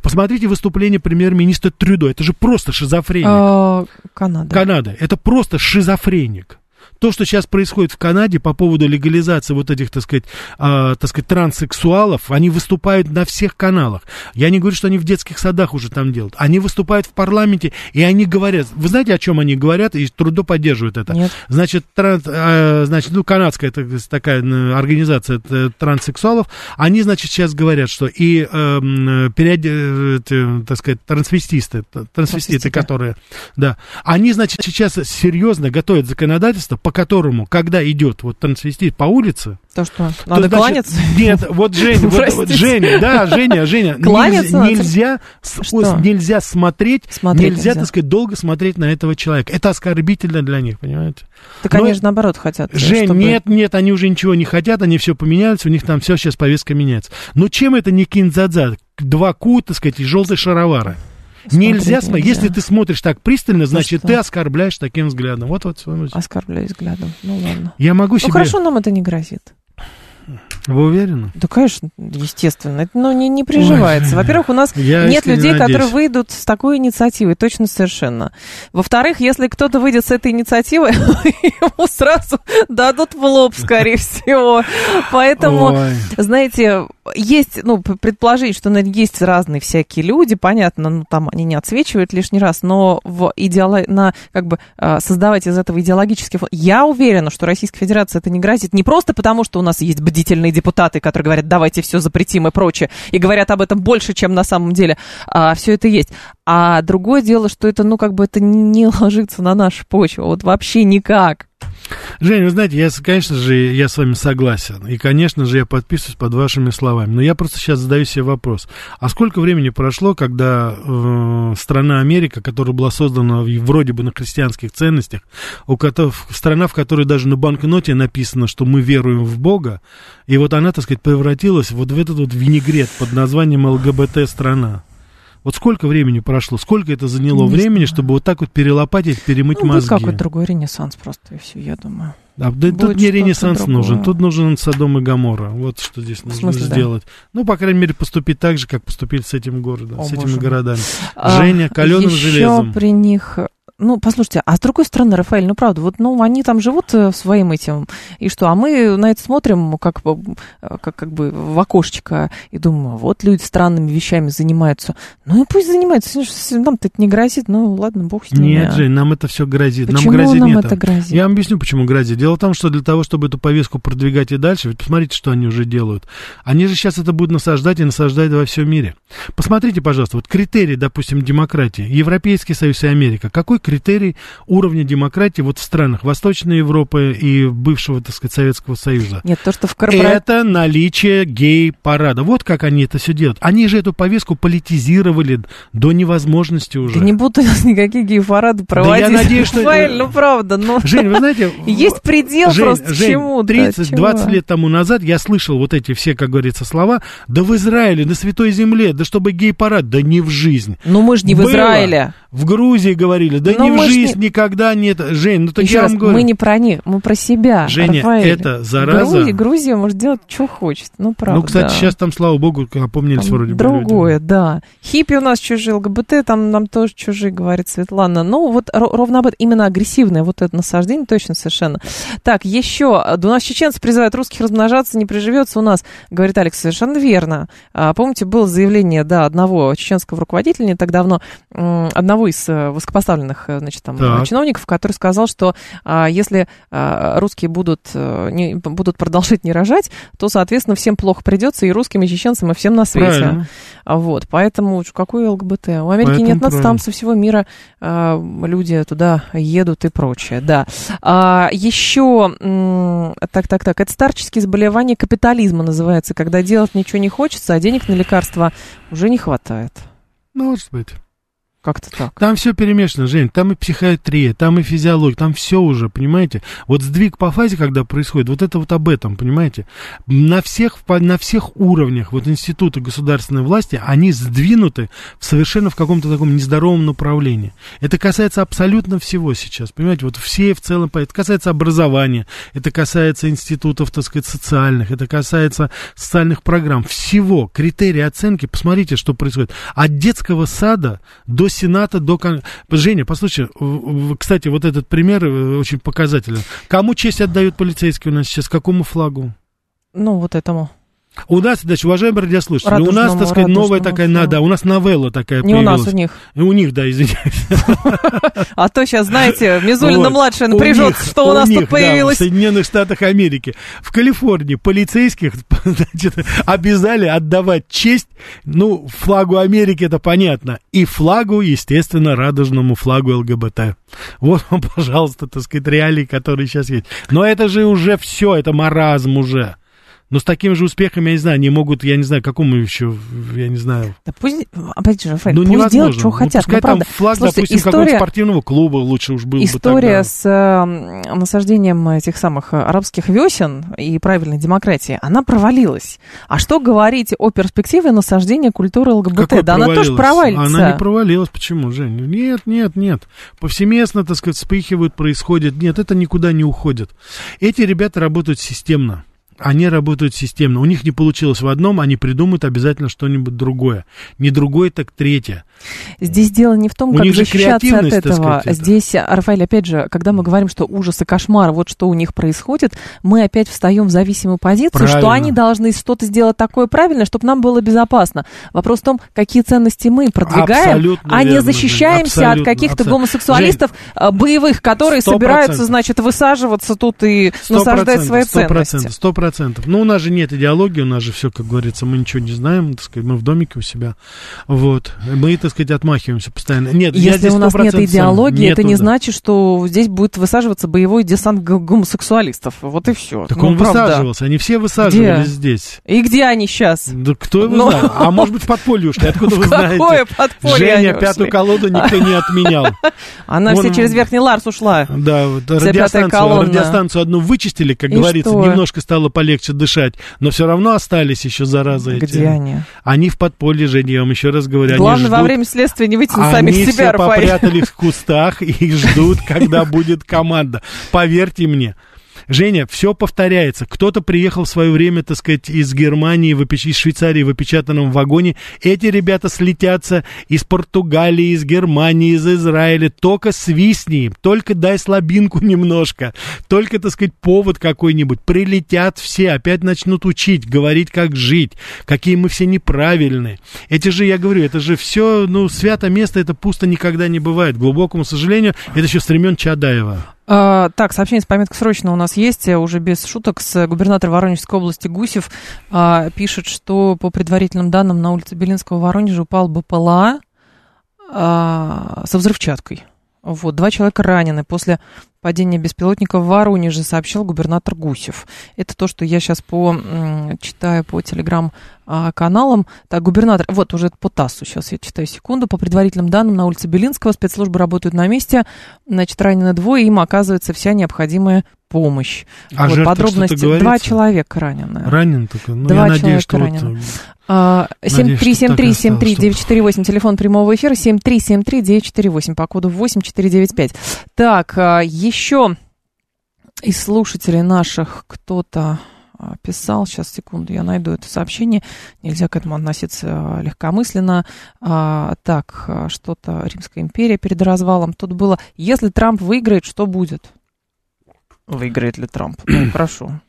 Посмотрите выступление премьер-министра Трюдо. Это же просто шизофреник. Канада. Канада. Это просто шизофреник. То, что сейчас происходит в Канаде по поводу легализации вот этих, так сказать, э, так сказать, транссексуалов, они выступают на всех каналах. Я не говорю, что они в детских садах уже там делают. Они выступают в парламенте, и они говорят. Вы знаете, о чем они говорят, и трудно поддерживают это? Нет. Значит, транс, э, значит, ну, канадская так, такая организация транссексуалов, они, значит, сейчас говорят, что и, э, переод... э, так сказать, трансвестисты, трансвеститы, которые, да, они, значит, сейчас серьезно готовят законодательство, по которому, когда идет вот трансвестит по улице... То что, надо то, значит, кланяться? Нет, вот Женя, вот, Женя, да, Женя, Женя, кланяться нельзя, нельзя, нельзя смотреть, смотреть нельзя, нельзя, так сказать, долго смотреть на этого человека. Это оскорбительно для них, понимаете? Так они же наоборот хотят. Жень, чтобы... нет, нет, они уже ничего не хотят, они все поменяются, у них там все сейчас повестка меняется. Но чем это не киндзадза? Два ку, так сказать, и желтые шаровары. Смотреть нельзя смотреть. Если ты смотришь так пристально, значит, ну, ты оскорбляешь таким взглядом. Вот, вот, оскорбляю взглядом. Ну ладно. Я могу ну себе... хорошо, нам это не грозит. Вы уверены? Да, конечно, естественно. Это ну, не, не приживается. Во-первых, у нас я, нет людей, не которые выйдут с такой инициативой. Точно совершенно. Во-вторых, если кто-то выйдет с этой инициативой, ему сразу дадут в лоб, скорее всего. Поэтому, ой, знаете, есть, ну, предположить, что есть разные всякие люди, понятно, ну, там они не отсвечивают лишний раз, но в идеолог... на, как бы, создавать из этого идеологический фон. Я уверена, что Российской Федерации это не грозит. Не просто потому, что у нас есть бдительные депутаты, которые говорят, давайте все запретим и прочее, и говорят об этом больше, чем на самом деле. А, все это есть. А другое дело, что это, ну, как бы это не ложится на нашу почву. Вот вообще никак. Жень, вы знаете, я, конечно же, я с вами согласен. И, конечно же, я подписываюсь под вашими словами. Но я просто сейчас задаю себе вопрос. А сколько времени прошло, когда э, страна Америка, которая была создана вроде бы на христианских ценностях, у которых, страна, в которой даже на банкноте написано, что мы веруем в Бога, и вот она, так сказать, превратилась вот в этот вот винегрет под названием ЛГБТ-страна. Вот сколько времени прошло, сколько это заняло не времени, знаю. Чтобы вот так вот перелопатить, перемыть ну, мозги? Ну, какой-то другой ренессанс просто, и все, я думаю. А, да, тут не ренессанс другое. Нужен, тут нужен Содом и Гоморра. Вот что здесь в нужно смысле, сделать. Да. Ну, по крайней мере, поступить так же, как поступили с этим городом, О, с этими боже. городами. Женя, а, каленым железом. Еще при них... Ну, послушайте, а с другой стороны, Рафаэль, ну, правда, вот, ну, они там живут своим этим, и что, а мы на это смотрим как, как, как бы в окошечко и думаем, вот люди странными вещами занимаются. Ну, и пусть занимаются, нам-то это не грозит, ну, ладно, бог с ним. Нет, Жень, нам это все грозит. Почему нам, грозит, нам нет, это грозит? Я вам объясню, почему грозит. Дело в том, что для того, чтобы эту повестку продвигать и дальше, ведь посмотрите, что они уже делают. Они же сейчас это будут насаждать и насаждать во всем мире. Посмотрите, пожалуйста, вот критерии, допустим, демократии, Европейский Союз и Америка, какой критерий уровня демократии вот в странах Восточной Европы и бывшего, так сказать, Советского Союза. Нет, то, что в корпора... Это наличие гей-парада. Вот как они это все делают. Они же эту повестку политизировали до невозможности уже. Да не будут у нас никакие гей-парады проводить. Да я надеюсь, что... Фаэль, ну правда, ну... Жень, вы знаете... Есть предел Жень, просто Жень, чему-то. тридцать двадцать лет тому назад я слышал вот эти все, как говорится, слова. Да в Израиле, на Святой Земле, да чтобы гей-парад, да не в жизнь. Ну мы же не Было. в Израиле. В Грузии говорили, да но не в жизнь не... никогда нет. Жень, ну так я раз, вам говорю. Мы не про них, мы про себя. Женя, Рафаэль. Это зараза. Грузия, Грузия может делать, что хочет. Ну, правда. Ну, кстати, сейчас там, слава богу, опомнились там вроде бы. Другое, люди. Да. Хиппи у нас чужие, ЛГБТ там нам тоже чужие, говорит Светлана. Ну, вот ровно об этом. Именно агрессивное вот это насаждение, точно совершенно. Так, еще. У нас чеченцы призывают русских размножаться, не приживется у нас, говорит Алекс, совершенно верно. Помните, было заявление, да, одного чеченского руководителя не так давно, одного из высокопоставленных значит, там, чиновников, который сказал, что а, если а, русские будут, не, будут продолжать не рожать, то, соответственно, всем плохо придется и русским, и чеченцам, и всем на свете. Вот, поэтому какой ЛГБТ? У Америки поэтому нет нас, там со всего мира а, люди туда едут и прочее, да. А, еще, м- так, так, так, это старческие заболевания капитализма называется, когда делать ничего не хочется, а денег на лекарства уже не хватает. Ну, может быть. Как-то так. Там все перемешано, Жень, там и психиатрия, там и физиология, там все уже, понимаете? Вот сдвиг по фазе, когда происходит, вот это вот об этом, понимаете? На всех, на всех уровнях вот институты государственной власти, они сдвинуты совершенно в каком-то таком нездоровом направлении. Это касается абсолютно всего сейчас, понимаете? Вот все в целом, это касается образования, это касается институтов, так сказать, социальных, это касается социальных программ, всего, критерии оценки, посмотрите, что происходит. От детского сада до Сената до Конгресса. Женя, послушай, кстати, вот этот пример очень показателен. Кому честь отдают полицейские у нас сейчас? Какому флагу? Ну, вот этому. У нас, значит, уважаемые радиослушатели, у нас, так сказать, новая такая, да, да, у нас новелла такая не появилась. Не у нас, у них. У них, да, извиняюсь. А то сейчас, знаете, Мизулина-младшая напряжется, что у нас тут появилось. В Соединенных Штатах Америки. В Калифорнии полицейских, значит, обязали отдавать честь, ну, флагу Америки, это понятно, и флагу, естественно, радужному флагу ЛГБТ. Вот вам, пожалуйста, так сказать, реалии, которые сейчас есть. Но это же уже все, это маразм уже. Но с таким же успехом, я не знаю, они могут, я не знаю, какому еще, я не знаю. Да пусть, опять же, Рафаэль, ну, пусть делают, что ну, хотят. Пускай ну, там флаг, слушайте, допустим, история... какого-то спортивного клуба лучше уж был бы тогда. История с э, насаждением этих самых арабских весен и правильной демократии, она провалилась. А что говорить о перспективе насаждения культуры ЛГБТ? Какой да провалилась? Она тоже провалится. Она не провалилась. Почему, Жень? Нет, нет, нет. Повсеместно, так сказать, вспыхивают, происходит. Нет, это никуда не уходит. Эти ребята работают системно. Они работают системно. У них не получилось в одном, они придумают обязательно что-нибудь другое. Не другое, так третье. Здесь дело не в том, как защищаться от этого. Сказать, здесь, Рафаэль, опять же, когда мы говорим, что ужас и кошмар, вот что у них происходит, мы опять встаем в зависимую позицию, правильно. Что они должны что-то сделать такое правильное, чтобы нам было безопасно. Вопрос в том, какие ценности мы продвигаем, абсолютно а верно, не защищаемся абсолютно, от каких-то абсолютно. гомосексуалистов Жень, боевых, которые сто процентов собираются, значит, высаживаться тут и насаждать свои ценности. сто процентов. Ну, у нас же нет идеологии, у нас же все, как говорится, мы ничего не знаем, так сказать, мы в домике у себя, вот, мы, так сказать, отмахиваемся постоянно. Нет, если у нас нет идеологии, нету, это не да. значит, что здесь будет высаживаться боевой десант гомосексуалистов, вот и все. Так ну, он правда. высаживался, они все высаживались где? здесь. И где они сейчас? Да кто его Но... знает, а может быть в подполье ушли, откуда вы знаете? Какое подполье? Женя, пятую колоду никто не отменял. Она все через верхний ларс ушла. Да, радиостанцию одну вычистили, как говорится, немножко стало полегче дышать, но все равно остались еще заразы эти. Где они? Они в подполье, Женя, я вам еще раз говорю. Главное, во время следствия не выйти на самих себя, Рафаэль. Они все попрятали в кустах и ждут, когда будет команда. Поверьте мне. Женя, все повторяется. Кто-то приехал в свое время, так сказать, из Германии, из Швейцарии в опечатанном вагоне. Эти ребята слетятся из Португалии, из Германии, из Израиля. Только свистни, только дай слабинку немножко, только, так сказать, повод какой-нибудь. Прилетят все, опять начнут учить, говорить, как жить, какие мы все неправильные. Эти же, я говорю, это же все, ну, свято место, это пусто никогда не бывает. К глубокому сожалению, это еще с времен Чадаева. Uh, так, сообщение с пометкой «Срочно» у нас есть, уже без шуток, с губернатора Воронежской области Гусев uh, пишет, что по предварительным данным на улице Белинского в Воронеже упал БПЛА uh, со взрывчаткой. Вот, два человека ранены после падения беспилотника в Воронеже, сообщил губернатор Гусев. Это то, что я сейчас по, читаю по телеграм-каналам. Так, губернатор, вот уже по ТАССу сейчас я читаю секунду. По предварительным данным, на улице Белинского спецслужбы работают на месте. Значит, ранены двое, им оказывается вся необходимая помощь. А вот, подробности. Два человека ранены. Ранен только? Ну, Два я человека надеюсь, что ранены. Вот... семь три семь три семь три девять четыре восемь, телефон прямого эфира семь три семь три девять четыре восемь, по коду восемь четыре девять пять. Так, еще из слушателей наших кто-то писал, сейчас, секунду, я найду это сообщение, нельзя к этому относиться легкомысленно. А, так, что-то Римская империя перед развалом, тут было, если Трамп выиграет, что будет? Выиграет ли Трамп? Ну, прошу.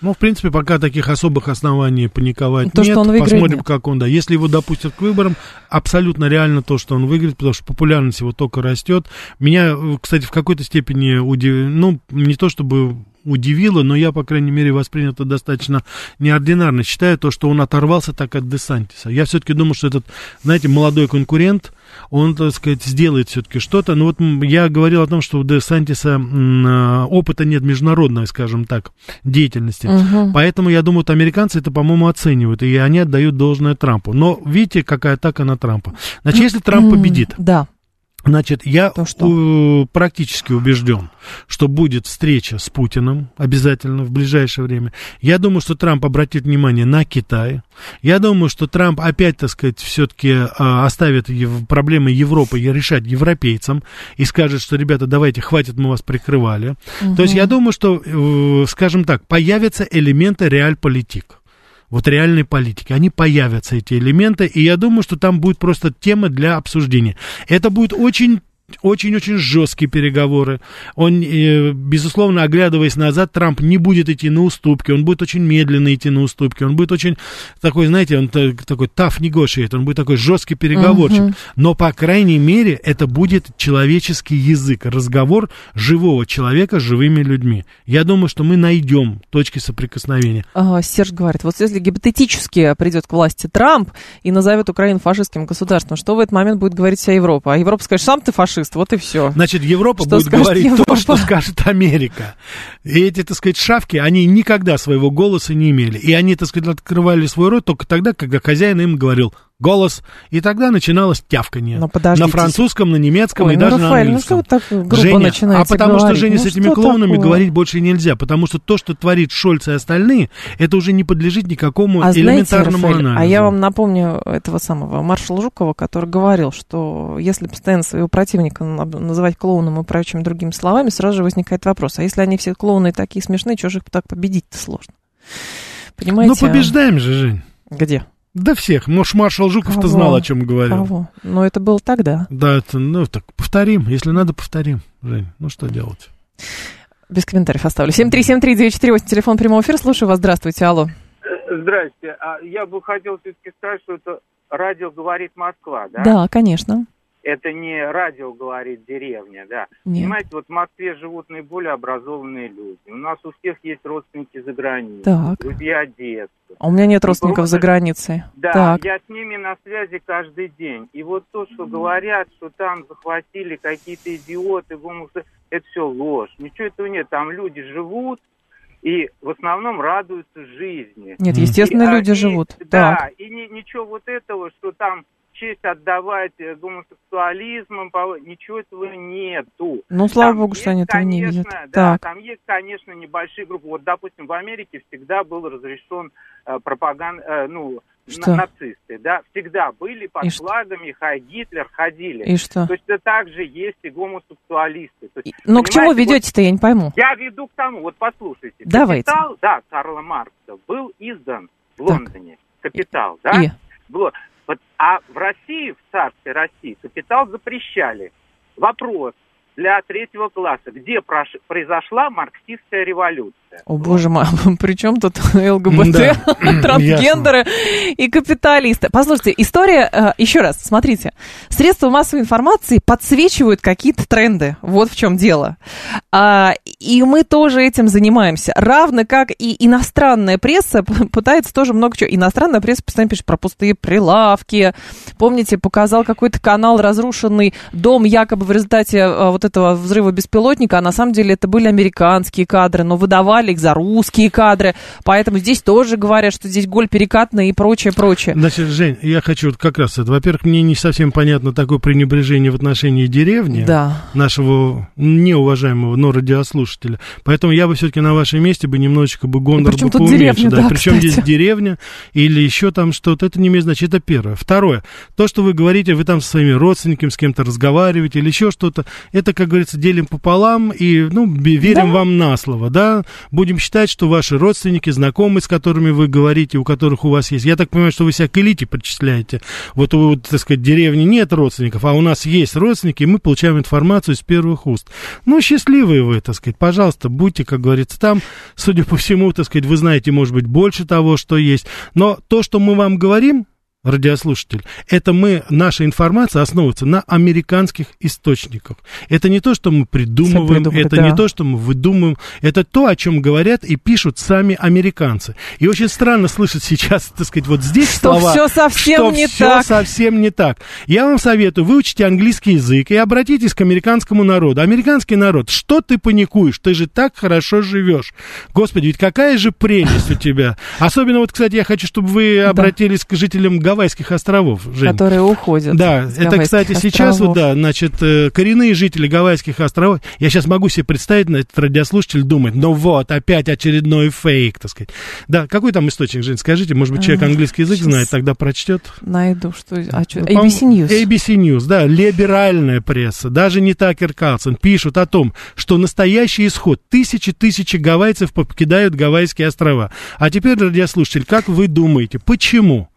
Ну, в принципе, пока таких особых оснований паниковать то, нет. Что он выиграет, посмотрим, нет. как он, да. Если его допустят к выборам, абсолютно реально то, что он выиграет, потому что популярность его только растет. Меня, кстати, в какой-то степени удивило, ну, не то чтобы удивило, но я, по крайней мере, воспринял это достаточно неординарно. Считаю то, что он оторвался так от Де Сантиса. Я все-таки думал, что этот, знаете, молодой конкурент, он, так сказать, сделает все-таки что-то. Но вот я говорил о том, что у Де Сантиса опыта нет международной, скажем так, деятельности. Угу. Поэтому, я думаю, вот американцы это, по-моему, оценивают, и они отдают должное Трампу. Но видите, какая атака на Трампа. Значит, если Трамп победит... Да. Значит, я у, практически убежден, что будет встреча с Путиным обязательно в ближайшее время. Я думаю, что Трамп обратит внимание на Китай. Я думаю, что Трамп опять, так сказать, все-таки э, оставит ев- проблемы Европы решать европейцам и скажет, что, ребята, давайте, хватит, мы вас прикрывали. Угу. То есть я думаю, что, э, скажем так, появятся элементы реальполитик. вот реальной политики. Они появятся, эти элементы, и я думаю, что там будет просто тема для обсуждения. Это будет очень... очень-очень жесткие переговоры. Он, безусловно, оглядываясь назад, Трамп не будет идти на уступки, он будет очень медленно идти на уступки, он будет очень такой, знаете, он такой tough negotiator, он будет такой жесткий переговорчик. Uh-huh. Но, по крайней мере, это будет человеческий язык, разговор живого человека с живыми людьми. Я думаю, что мы найдем точки соприкосновения. Uh, Серж говорит, вот если гипотетически придет к власти Трамп и назовет Украину фашистским государством, что в этот момент будет говорить вся Европа? А Европа скажет, сам ты фашист. Вот и все. Значит, Европа что будет говорить Европа? То, что скажет Америка. И эти, так сказать, шавки, они никогда своего голоса не имели. И они, так сказать, открывали свой рот только тогда, когда хозяин им говорил голос. И тогда начиналось тявканье. На французском, на немецком. Ой, и ну, даже Рафаэль, на английском. Ну, что Женя, а потому говорить? Что, Женя, ну, с этими клоунами такое? Говорить больше нельзя. Потому что то, что творит Шольц и остальные, это уже не подлежит никакому а элементарному, знаете, Рафаэль, анализу. А я вам напомню этого самого маршала Жукова, который говорил, что если постоянно своего противника называть клоуном и прочими другими словами, сразу же возникает вопрос. А если они все клоуны такие смешные, чего же их так победить-то сложно? Понимаете? Ну, побеждаем же, Жень. Где? Да всех. Может, маршал Жуков-то знал, о чем говорил. Кого? Но это было тогда. Да, это, ну, так повторим. Если надо, повторим, Жень. Ну, что делать? Без комментариев оставлю. семь три семь три девять четыре восемь, телефон прямого эфира. Слушаю вас. Здравствуйте. Алло. Здрасте. Я бы хотел все-таки сказать, что это радио «Говорит Москва», да? Да, конечно. Это не радио «Говорит деревня», да. Нет. Понимаете, вот в Москве живут наиболее образованные люди. У нас у всех есть родственники за границей, так. Друзья детства. А у меня нет и родственников просто... за границей. Да, так. Я с ними на связи каждый день. И вот то, что mm-hmm. говорят, что там захватили какие-то идиоты, гомосы, это все ложь. Ничего этого нет. Там люди живут и в основном радуются жизни. Нет, естественно, и, люди и, живут. Да, так. И не, ничего вот этого, что там... честь отдавать гомосексуализмом, ничего этого нету. Ну, слава там богу, есть, что они этого не видят. Да, там есть, конечно, небольшие группы. Вот, допустим, в Америке всегда был разрешен э, пропаганда, э, ну, на- нацисты, да, всегда были под и флагами, Хай Гитлер ходили. И что? То есть это также есть и гомосексуалисты. То есть, но к чему ведете-то, вот, я не пойму. Я веду к тому, вот послушайте. Давайте. Капитал, да, Карла Маркса был издан в Лондоне. Так. Капитал, да? И... Было... Вот, а в России, в царской России, капитал запрещали. Вопрос для третьего класса. Где прош... произошла марксистская революция? О, боже мой, при чем тут ЛГБТ, трансгендеры и капиталисты? Послушайте, история, еще раз, смотрите. Средства массовой информации подсвечивают какие-то тренды. Вот в чем дело. И мы тоже этим занимаемся. Равно как и иностранная пресса пытается тоже много чего. Иностранная пресса постоянно пишет про пустые прилавки. Помните, показал какой-то канал, разрушенный дом якобы в результате вот этого взрыва беспилотника, а на самом деле это были американские кадры, но выдавали их за русские кадры, поэтому здесь тоже говорят, что здесь голь перекатная и прочее-прочее. Значит, Жень, я хочу вот как раз это. Во-первых, мне не совсем понятно такое пренебрежение в отношении деревни, да, нашего неуважаемого, но радиослушателя, поэтому я бы все-таки на вашем месте бы немножечко бы гондор бы поуменьше. Деревня, да, да, причем здесь деревня или еще там что-то, это не имеет значения, это первое. Второе, то, что вы говорите, вы там со своими родственниками с кем-то разговариваете или еще что-то, это, как говорится, делим пополам и, ну, верим, да, вам на слово, да. Будем считать, что ваши родственники, знакомые, с которыми вы говорите, у которых у вас есть. Я так понимаю, что вы себя к элите причисляете. Вот у, так сказать, деревни нет родственников, а у нас есть родственники, и мы получаем информацию из первых уст. Ну, счастливые вы, так сказать, пожалуйста, будьте, как говорится, там. Судя по всему, так сказать, вы знаете, может быть, больше того, что есть. Но то, что мы вам говорим, радиослушатель, это мы, наша информация основывается на американских источниках. Это не то, что мы придумываем, это да, не то, что мы выдумываем, это то, о чем говорят и пишут сами американцы. И очень странно слышать сейчас, так сказать, вот здесь что слова, все совсем что не все так. совсем не так. Я вам советую, выучите английский язык и обратитесь к американскому народу. Американский народ, что ты паникуешь? Ты же так хорошо живешь. Господи, ведь какая же прелесть у тебя. Особенно вот, кстати, я хочу, чтобы вы обратились к жителям Голландии, Гавайских островов, Жень. Которые уходят. Да, это, кстати, островов. Сейчас, вот, да, значит, коренные жители Гавайских островов, я сейчас могу себе представить, этот радиослушатель думает, ну вот, опять очередной фейк, так сказать. Да, какой там источник, Жень, скажите, может быть, человек а, английский язык знает, тогда прочтет. Найду, что... А, что... эй би си News. эй би си News, да, либеральная пресса, даже не Такер Карлсон, пишут о том, что настоящий исход, тысячи-тысячи гавайцев покидают Гавайские острова. А теперь, радиослушатель, как вы думаете, почему?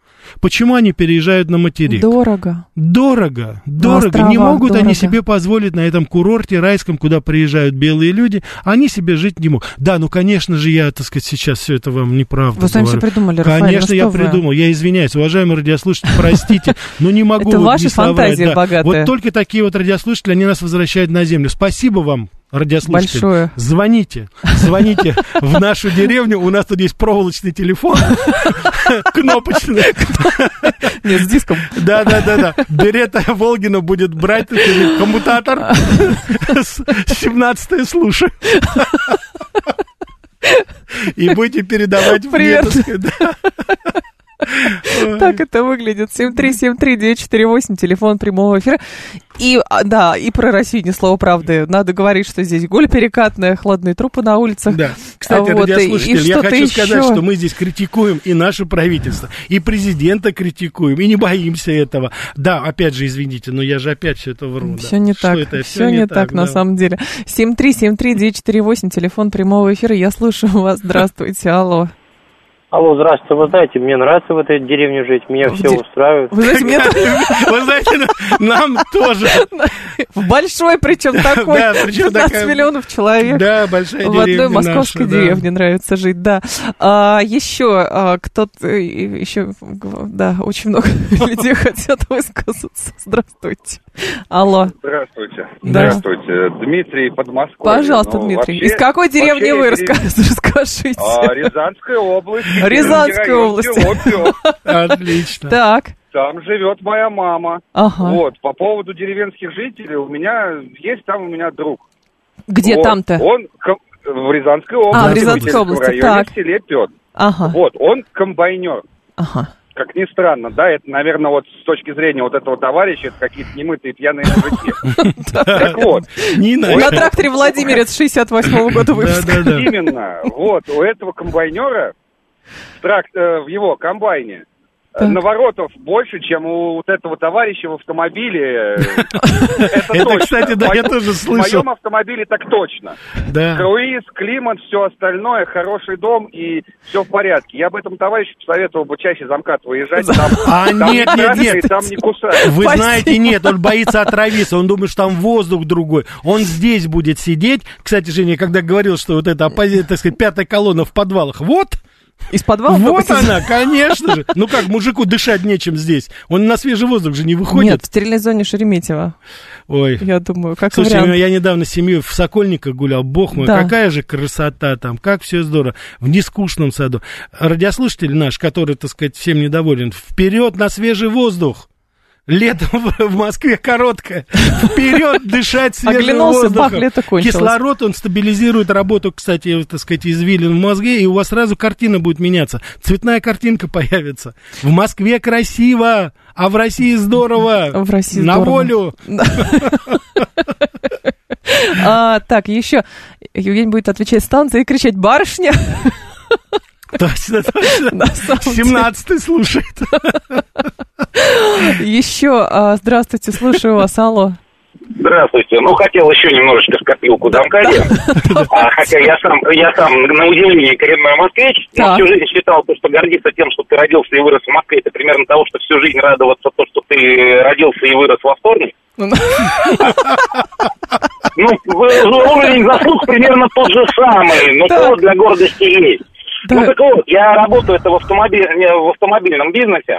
Почему они переезжают на материк? Дорого. Дорого. Дорого. Не могут дорого. Они себе позволить на этом курорте райском, куда приезжают белые люди, они себе жить не могут. Да, ну, конечно же, я, так сказать, сейчас все это вам неправда Вы говорю. Сами все придумали, Рафаэль. Конечно, я вы? придумал. Я извиняюсь, уважаемые радиослушатели, простите, но не могу. Это ваши фантазии богатые. Вот только такие вот радиослушатели, они нас возвращают на землю. Спасибо вам. Радиослушатели, большое. звоните, звоните в нашу деревню, у нас тут есть проволочный телефон, кнопочный. Нет, с диском. Да-да-да, Берета Волгина будет брать коммутатор, семнадцатое слушай. И будете передавать мне, так сказать, да. Так это выглядит. семь три семь три девять четыре восемь, телефон прямого эфира. И, да, и про Россию ни слова правды. Надо говорить, что здесь голь перекатная, хладные трупы на улицах. Да. Кстати, вот, радиослушатели, я хочу еще... сказать, что мы здесь критикуем и наше правительство, и президента критикуем, и не боимся этого. Да, опять же, извините, но я же опять все это вру. Все да. не что так, это? все, все не, не так, так на да. самом деле. семь три семь три девять четыре восемь, телефон прямого эфира. Я слушаю вас, здравствуйте, алло. Алло, здравствуйте, вы знаете, мне нравится в этой деревне жить, меня в все дер... устраивает. Вы знаете, мне... вы знаете, нам тоже. В большой, причем такой, да, причем пятнадцать такая... миллионов человек. Да, большая деревня. В одной московской наша, деревне да. нравится жить, да. А, еще а, кто-то, еще, да, очень много людей хотят высказаться. Здравствуйте. Алло. Здравствуйте. Да. Здравствуйте. Дмитрий, Подмосковье. Пожалуйста, ну, Дмитрий. Вообще, из какой деревни вы дерев... расскажите? А, Рязанская область. Рязанская область. Отлично. Так. Там живет моя мама. Ага. Вот. По поводу деревенских жителей у меня есть там у меня друг. Где вот. Там-то? Он в Рязанской области. А, в Рязанской области. В районе, так. В селе Пёт. Ага. Вот. Он комбайнер. Ага. Как ни странно, да, это, наверное, вот с точки зрения вот этого товарища, это какие-то немытые пьяные мужики. Так вот. На тракторе Владимирец шестьдесят восьмого года выпуска. Именно. Вот, у этого комбайнера, в его комбайне, наворотов больше, чем у вот этого товарища в автомобиле. Это точно. Кстати, да, я тоже слышал. В моем автомобиле так точно. Круиз, климат, все остальное, хороший дом и все в порядке. Я бы этому товарищу советовал бы чаще за МКАД выезжать. А нет, нет, нет. Там не кусают. Вы знаете, нет, он боится отравиться. Он думает, что там воздух другой. Он здесь будет сидеть. Кстати, Женя, когда говорил, что вот эта оппозиция, так сказать, пятая колонна в подвалах, вот... Из подвала? Вот она, конечно же. Ну как, мужику дышать нечем здесь. Он на свежий воздух же не выходит. Нет, в стерильной зоне Шереметьево. Ой. Я думаю, как Слушай, вариант. я недавно с семьей в Сокольниках гулял. Бог мой, да. Какая же красота там. Как все здорово. В нескучном саду. Радиослушатель наш, который, так сказать, всем недоволен. Вперед на свежий воздух. Лето в Москве короткое. Вперед дышать свежим воздухом. Кислород, он стабилизирует работу, кстати, так сказать, извилин в мозге, и у вас сразу картина будет меняться. Цветная картинка появится. В Москве красиво, а в России здорово. В России здорово. На волю. Так, еще Евгений будет отвечать станции и кричать «Барышня!» Точно, точно. семнадцатый слушает. Еще, здравствуйте, слушаю вас, алло. Здравствуйте. Ну, хотел еще немножечко в копилку домкать. А, хотя я сам, я сам, на удивление, коренной москвич, но всю жизнь считал, что гордиться тем, что ты родился и вырос в Москве, это примерно того, что всю жизнь радоваться то, что ты родился и вырос во вторник. Ну, уровень заслуг примерно тот же самый, но повод для гордости есть. Ну, так вот, я работаю это в автомобильном бизнесе.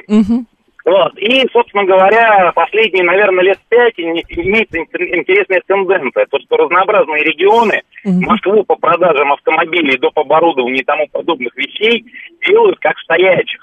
Вот. И, собственно говоря, последние, наверное, лет пять имеется интересная тенденция. То, что разнообразные регионы, mm-hmm. Москву по продажам автомобилей, доп. Оборудования и тому подобных вещей делают как стоячих.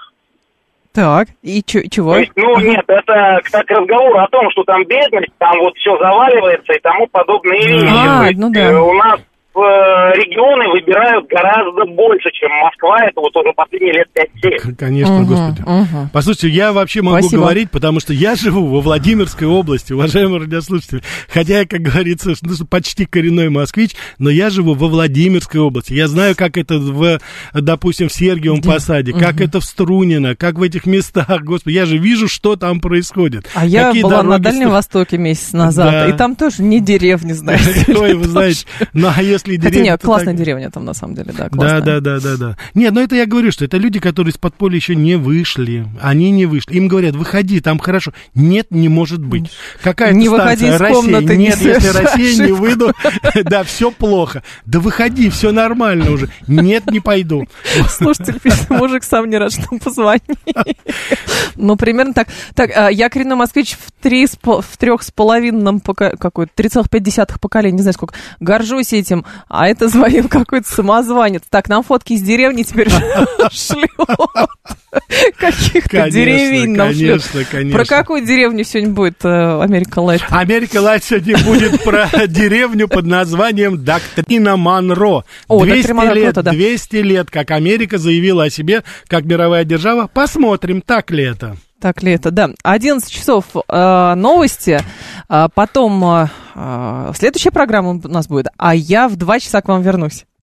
Так, и ч- чего? То есть, ну, нет, это так разговор о том, что там бедность, там вот все заваливается и тому подобные вещи. А, ну да. У нас... регионы выбирают гораздо больше, чем Москва. Это вот уже последние лет пять-семь. Конечно, угу, господи. Угу. Послушайте, я вообще могу Спасибо. говорить, потому что я живу во Владимирской области, уважаемые радиослушатели. Хотя я, как говорится, почти коренной москвич, но я живу во Владимирской области. Я знаю, как это, в, допустим, в Сергиевом Где? Посаде, как угу. это в Струнино, как в этих местах. Господи, я же вижу, что там происходит. А я Какие была на Дальнем Востоке месяц назад, да. и там тоже не деревни, знаете. Ой, вы знаете, ну а если Хотя деревня, нет, классная так... деревня там, на самом деле, да, классная. Да, да, да, да, да. Нет, но это я говорю, что это люди, которые из подполья еще не вышли. Они не вышли. Им говорят, выходи, там хорошо. Нет, не может быть. Какая-то не станция, Россия. Комнаты, нет, не если Россия, ошибку. Не выйду, да, все плохо. Да выходи, все нормально уже. Нет, не пойду. Слушатель пишет, мужик сам не рад, что позвони. Ну, примерно так. Так, я коренной москвич в трех с половинном какой-то, три целых пять десятых поколения, не знаю сколько, горжусь этим. А это звонил какой-то самозванец. Так, нам фотки из деревни теперь шлют. Каких-то деревень нам шлют. Про какую деревню сегодня будет Америка Лайт? Америка Лайт сегодня будет про деревню под названием Доктрина Монро. двести лет, как Америка заявила о себе, как мировая держава. Посмотрим, так ли это. Так ли это, да. одиннадцать часов э, новости, а потом э, следующая программа у нас будет, а я в два часа к вам вернусь.